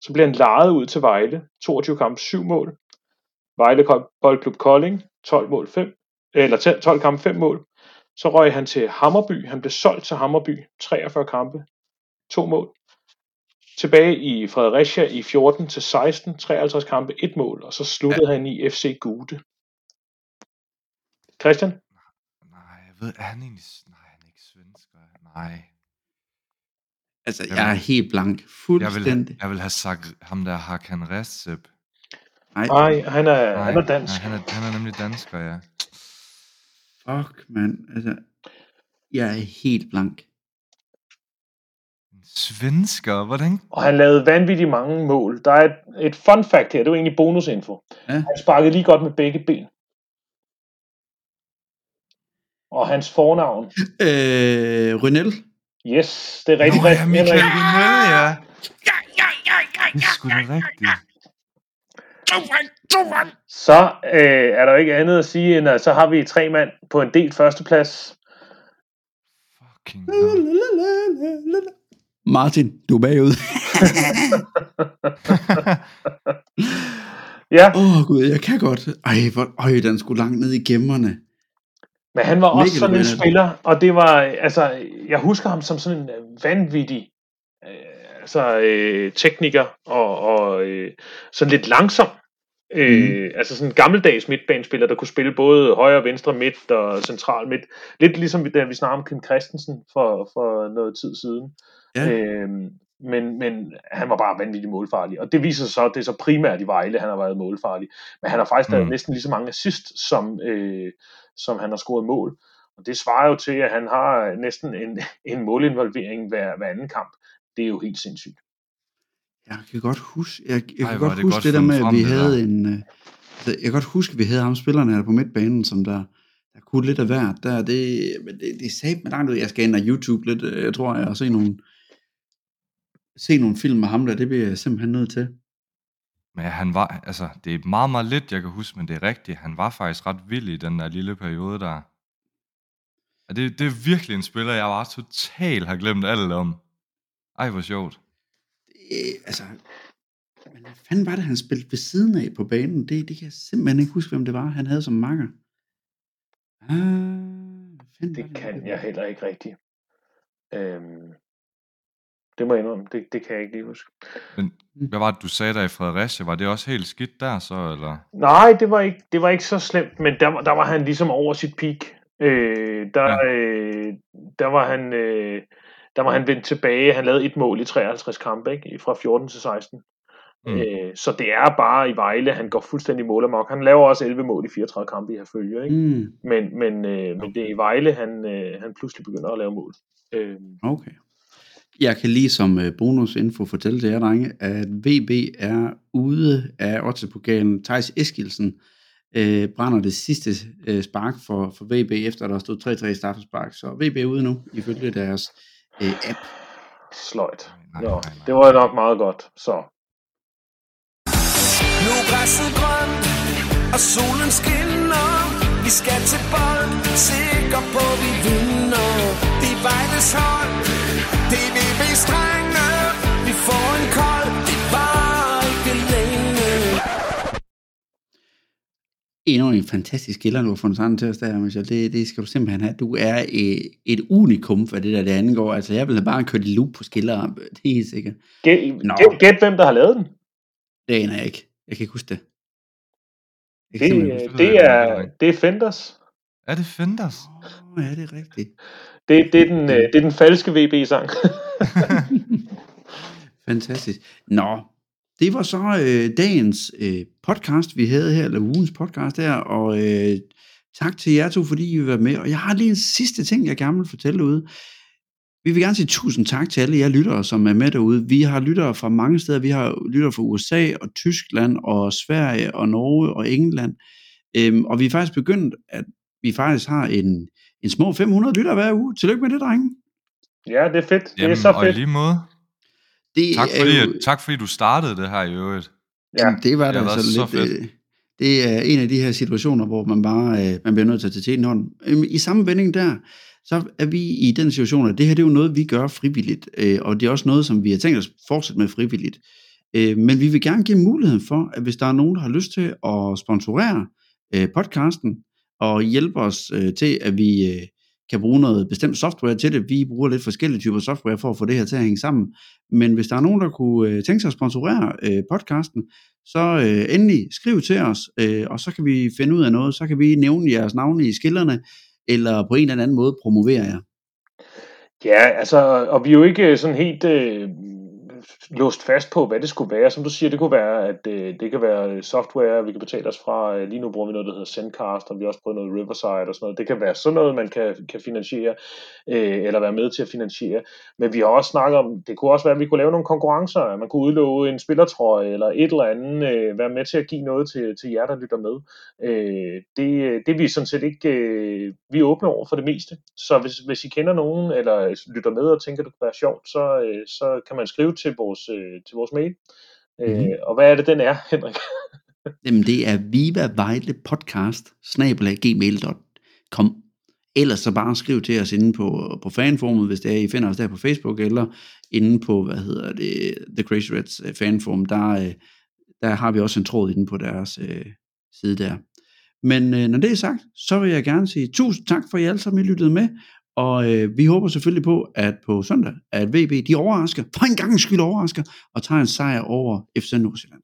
Så blev han lejet ud til Vejle, toogtyve kampe, syv mål. Vejle Boldklub Kolding, tolv mål, fem, eller tolv kampe, fem mål. Så røg han til Hammarby. Han blev solgt til Hammarby. treogfyrre kampe. To mål. Tilbage i Fredericia i fjorten til seksten. treoghalvtreds kampe. Et mål. Og så sluttede ja. han i F C Gute. Christian? Nej, jeg ved, er han egentlig... Nej, han er ikke svensker. Nej. Altså, jeg, jeg er helt blank. Fuldstændig. Jeg vil, jeg vil have sagt ham der, Hakan Recep. Nej, nej, han er, nej, han er dansk. Nej, han, er, han er nemlig dansker, ja. Fuck, mand. Altså, jeg er helt blank. Svensker, hvordan? Og han lavede vanvittigt mange mål. Der er et, et fun fact her, det er jo egentlig bonusinfo. Ja. Han sparkede lige godt med begge ben. Og hans fornavn? Øh, Rynel. Yes, det er rigtig, Nå, rigtig. Ja, Michael Rynel, ja. Ja, ja, ja, ja, ja. Det er sgu da rigtigt. Så øh, er der ikke andet at sige, end at så har vi tre mand på en delt førsteplads. Fucking God. Martin, du er bagud. Ja. Åh oh, gud, jeg kan godt. Ej, hvor, øj, den skulle langt ned i gemmerne. Men han var Mikkel, også sådan en spiller, og det var, altså, jeg husker ham som sådan en vanvittig øh, altså, øh, tekniker, og, og øh, sådan lidt langsom. Øh, mm. Altså sådan en gammeldags midtbanespiller, der kunne spille både højre og venstre midt og central midt. Lidt ligesom da vi snakkede om Kim Christensen for, for noget tid siden. Ja. Øh, men, men han var bare vanvittigt målfarlig. Og det viser sig så, det er så primært i Vejle, han har været målfarlig. Men han har faktisk mm. lavet næsten lige så mange assist, som, øh, som han har scoret mål. Og det svarer jo til, at han har næsten en, en målinvolvering hver, hver anden kamp. Det er jo helt sindssygt. Jeg kan godt huske, jeg, jeg Ej, kan godt det huske godt det der med, at vi havde der. en, altså, jeg kan godt huske, at vi havde ham spillerne her på midtbanen, som der, der kunne lidt af hvert. Der, det, det, det sagde mig langt ud. Jeg skal ind og YouTube lidt, jeg tror, jeg, og se nogle, se nogle film med ham der, det bliver jeg simpelthen nødt til. Men han var, altså, det er meget, meget lidt, jeg kan huske, men det er rigtigt. Han var faktisk ret vild i den der lille periode der. Og det, det er virkelig en spiller, jeg bare totalt har glemt alt om. Ej, hvor sjovt. Øh, altså, men hvad fanden var det, han spillede ved siden af på banen? Det, det kan jeg simpelthen ikke huske, hvem det var, han havde som makker. Ah, det, det kan det? jeg heller ikke rigtigt. Øhm, det må jeg indrømme, det, det kan jeg ikke lige huske. Men hvad var det, du sagde der i Fredericia? Var det også helt skidt der så, eller? Nej, det var ikke, det var ikke så slemt, men der, der var han ligesom over sit peak. Øh, der, ja. øh, der var han... Øh, Der var han vendt tilbage. Han lavede et mål i treoghalvtreds kampe, ikke? Fra fjorten til seksten. Mm. Øh, så det er bare i Vejle, han går fuldstændig mål amok. Han laver også elleve mål i fireogtredive kampe i herfølge, ikke? Mm. Men, men, øh, men det er i Vejle, han, øh, han pludselig begynder at lave mål. Øh. Okay. Jeg kan lige som bonusinfo fortælle til jer, drenge, at V B er ude af ottendepokalen. Theis Eskildsen øh, brænder det sidste øh, spark for, for V B, efter der stod tre-tre i straffespark. Så V B er ude nu, ifølge deres app. Sløjt. Nej, nej, nej, nej. Det var nok meget godt, så. Nu er græsset grønt, og solen skinner. Vi skal til bold, sikker på vi vinder. Det er Vejles hold, det er V B's drenge. Vi får en kold, det var ikke længe. Endnu en fantastisk skiller, du har fundet sammen til os der, Michel. Det, det skal du simpelthen have. Du er et, et unikum for det, der det angår. Altså, jeg ville bare kørt i loop på skiller. Det er helt sikkert. Gæt, hvem der har lavet den. Det aner jeg ikke. Jeg kan ikke huske det. Det, det, det, er, det er Fenders. Er det Fenders? Oh, ja, det er rigtigt. Det, det, er, den, det er den falske V B-sang. Fantastisk. Nå. Det var så øh, dagens øh, podcast, vi havde her, eller ugens podcast her, og øh, tak til jer to, fordi I vil være med. Og jeg har lige en sidste ting, jeg gerne vil fortælle derude. Vi vil gerne sige tusind tak til alle jer lyttere, som er med derude. Vi har lyttere fra mange steder. Vi har lyttere fra U S A og Tyskland og Sverige og Norge og England. Øhm, og vi er faktisk begyndt, at vi faktisk har en, en små fem hundrede lyttere hver uge. Tillykke med det, drenge. Ja, det er fedt. Det Jamen, er så fedt. Og lige måde. Det tak, fordi, jo, tak fordi du startede det her i øvrigt. Ja, det var det da altså lidt... Fedt. Det er en af de her situationer, hvor man bare man bliver nødt til at tage til en hånd. I samme vending der, så er vi i den situation, at det her det er jo noget, vi gør frivilligt, og det er også noget, som vi har tænkt os fortsætte med frivilligt. Men vi vil gerne give muligheden for, at hvis der er nogen, der har lyst til at sponsorere podcasten og hjælpe os til, at vi kan bruge noget bestemt software til det. Vi bruger lidt forskellige typer software for at få det her til at hænge sammen. Men hvis der er nogen, der kunne tænke sig at sponsorere podcasten, så endelig skriv til os, og så kan vi finde ud af noget. Så kan vi nævne jeres navne i skillerne, eller på en eller anden måde promovere jer. Ja, altså, og vi er jo ikke sådan helt øh, låst fast på, hvad det skulle være. Som du siger, det kunne være, at øh, det kan være software, vi kan betale os fra. Lige nu bruger vi noget, der hedder Sendcast, og vi har også prøvet noget Riverside og sådan noget. Det kan være sådan noget, man kan, kan finansiere, øh, eller være med til at finansiere. Men vi har også snakket om, det kunne også være, at vi kunne lave nogle konkurrencer, at man kunne udlove en spillertrøje, eller et eller andet, øh, være med til at give noget til, til jer, der lytter med. Øh, det, det er vi sådan set ikke, øh, vi er åbne over for det meste. Så hvis, hvis I kender nogen, eller lytter med og tænker, det kunne være sjovt, så, øh, så kan man skrive til vores, øh, til vores mail. Øh, mm-hmm. Og hvad er det, den er, Henrik? Jamen, det er vivavejlepodcast snabel-a gmail punktum com. Ellers så bare skriv til os inde på, på fanformet, hvis det er, I finder os der på Facebook, eller inde på, hvad hedder det, The Crazy Reds fanform. Der, der har vi også en tråd inde på deres øh, side der. Men øh, når det er sagt, så vil jeg gerne sige tusind tak for, at I alle sammen I lyttede med. Og øh, vi håber selvfølgelig på, at på søndag, at V B de overrasker, for en gang skyld overrasker, og tager en sejr over F C Nordsjælland.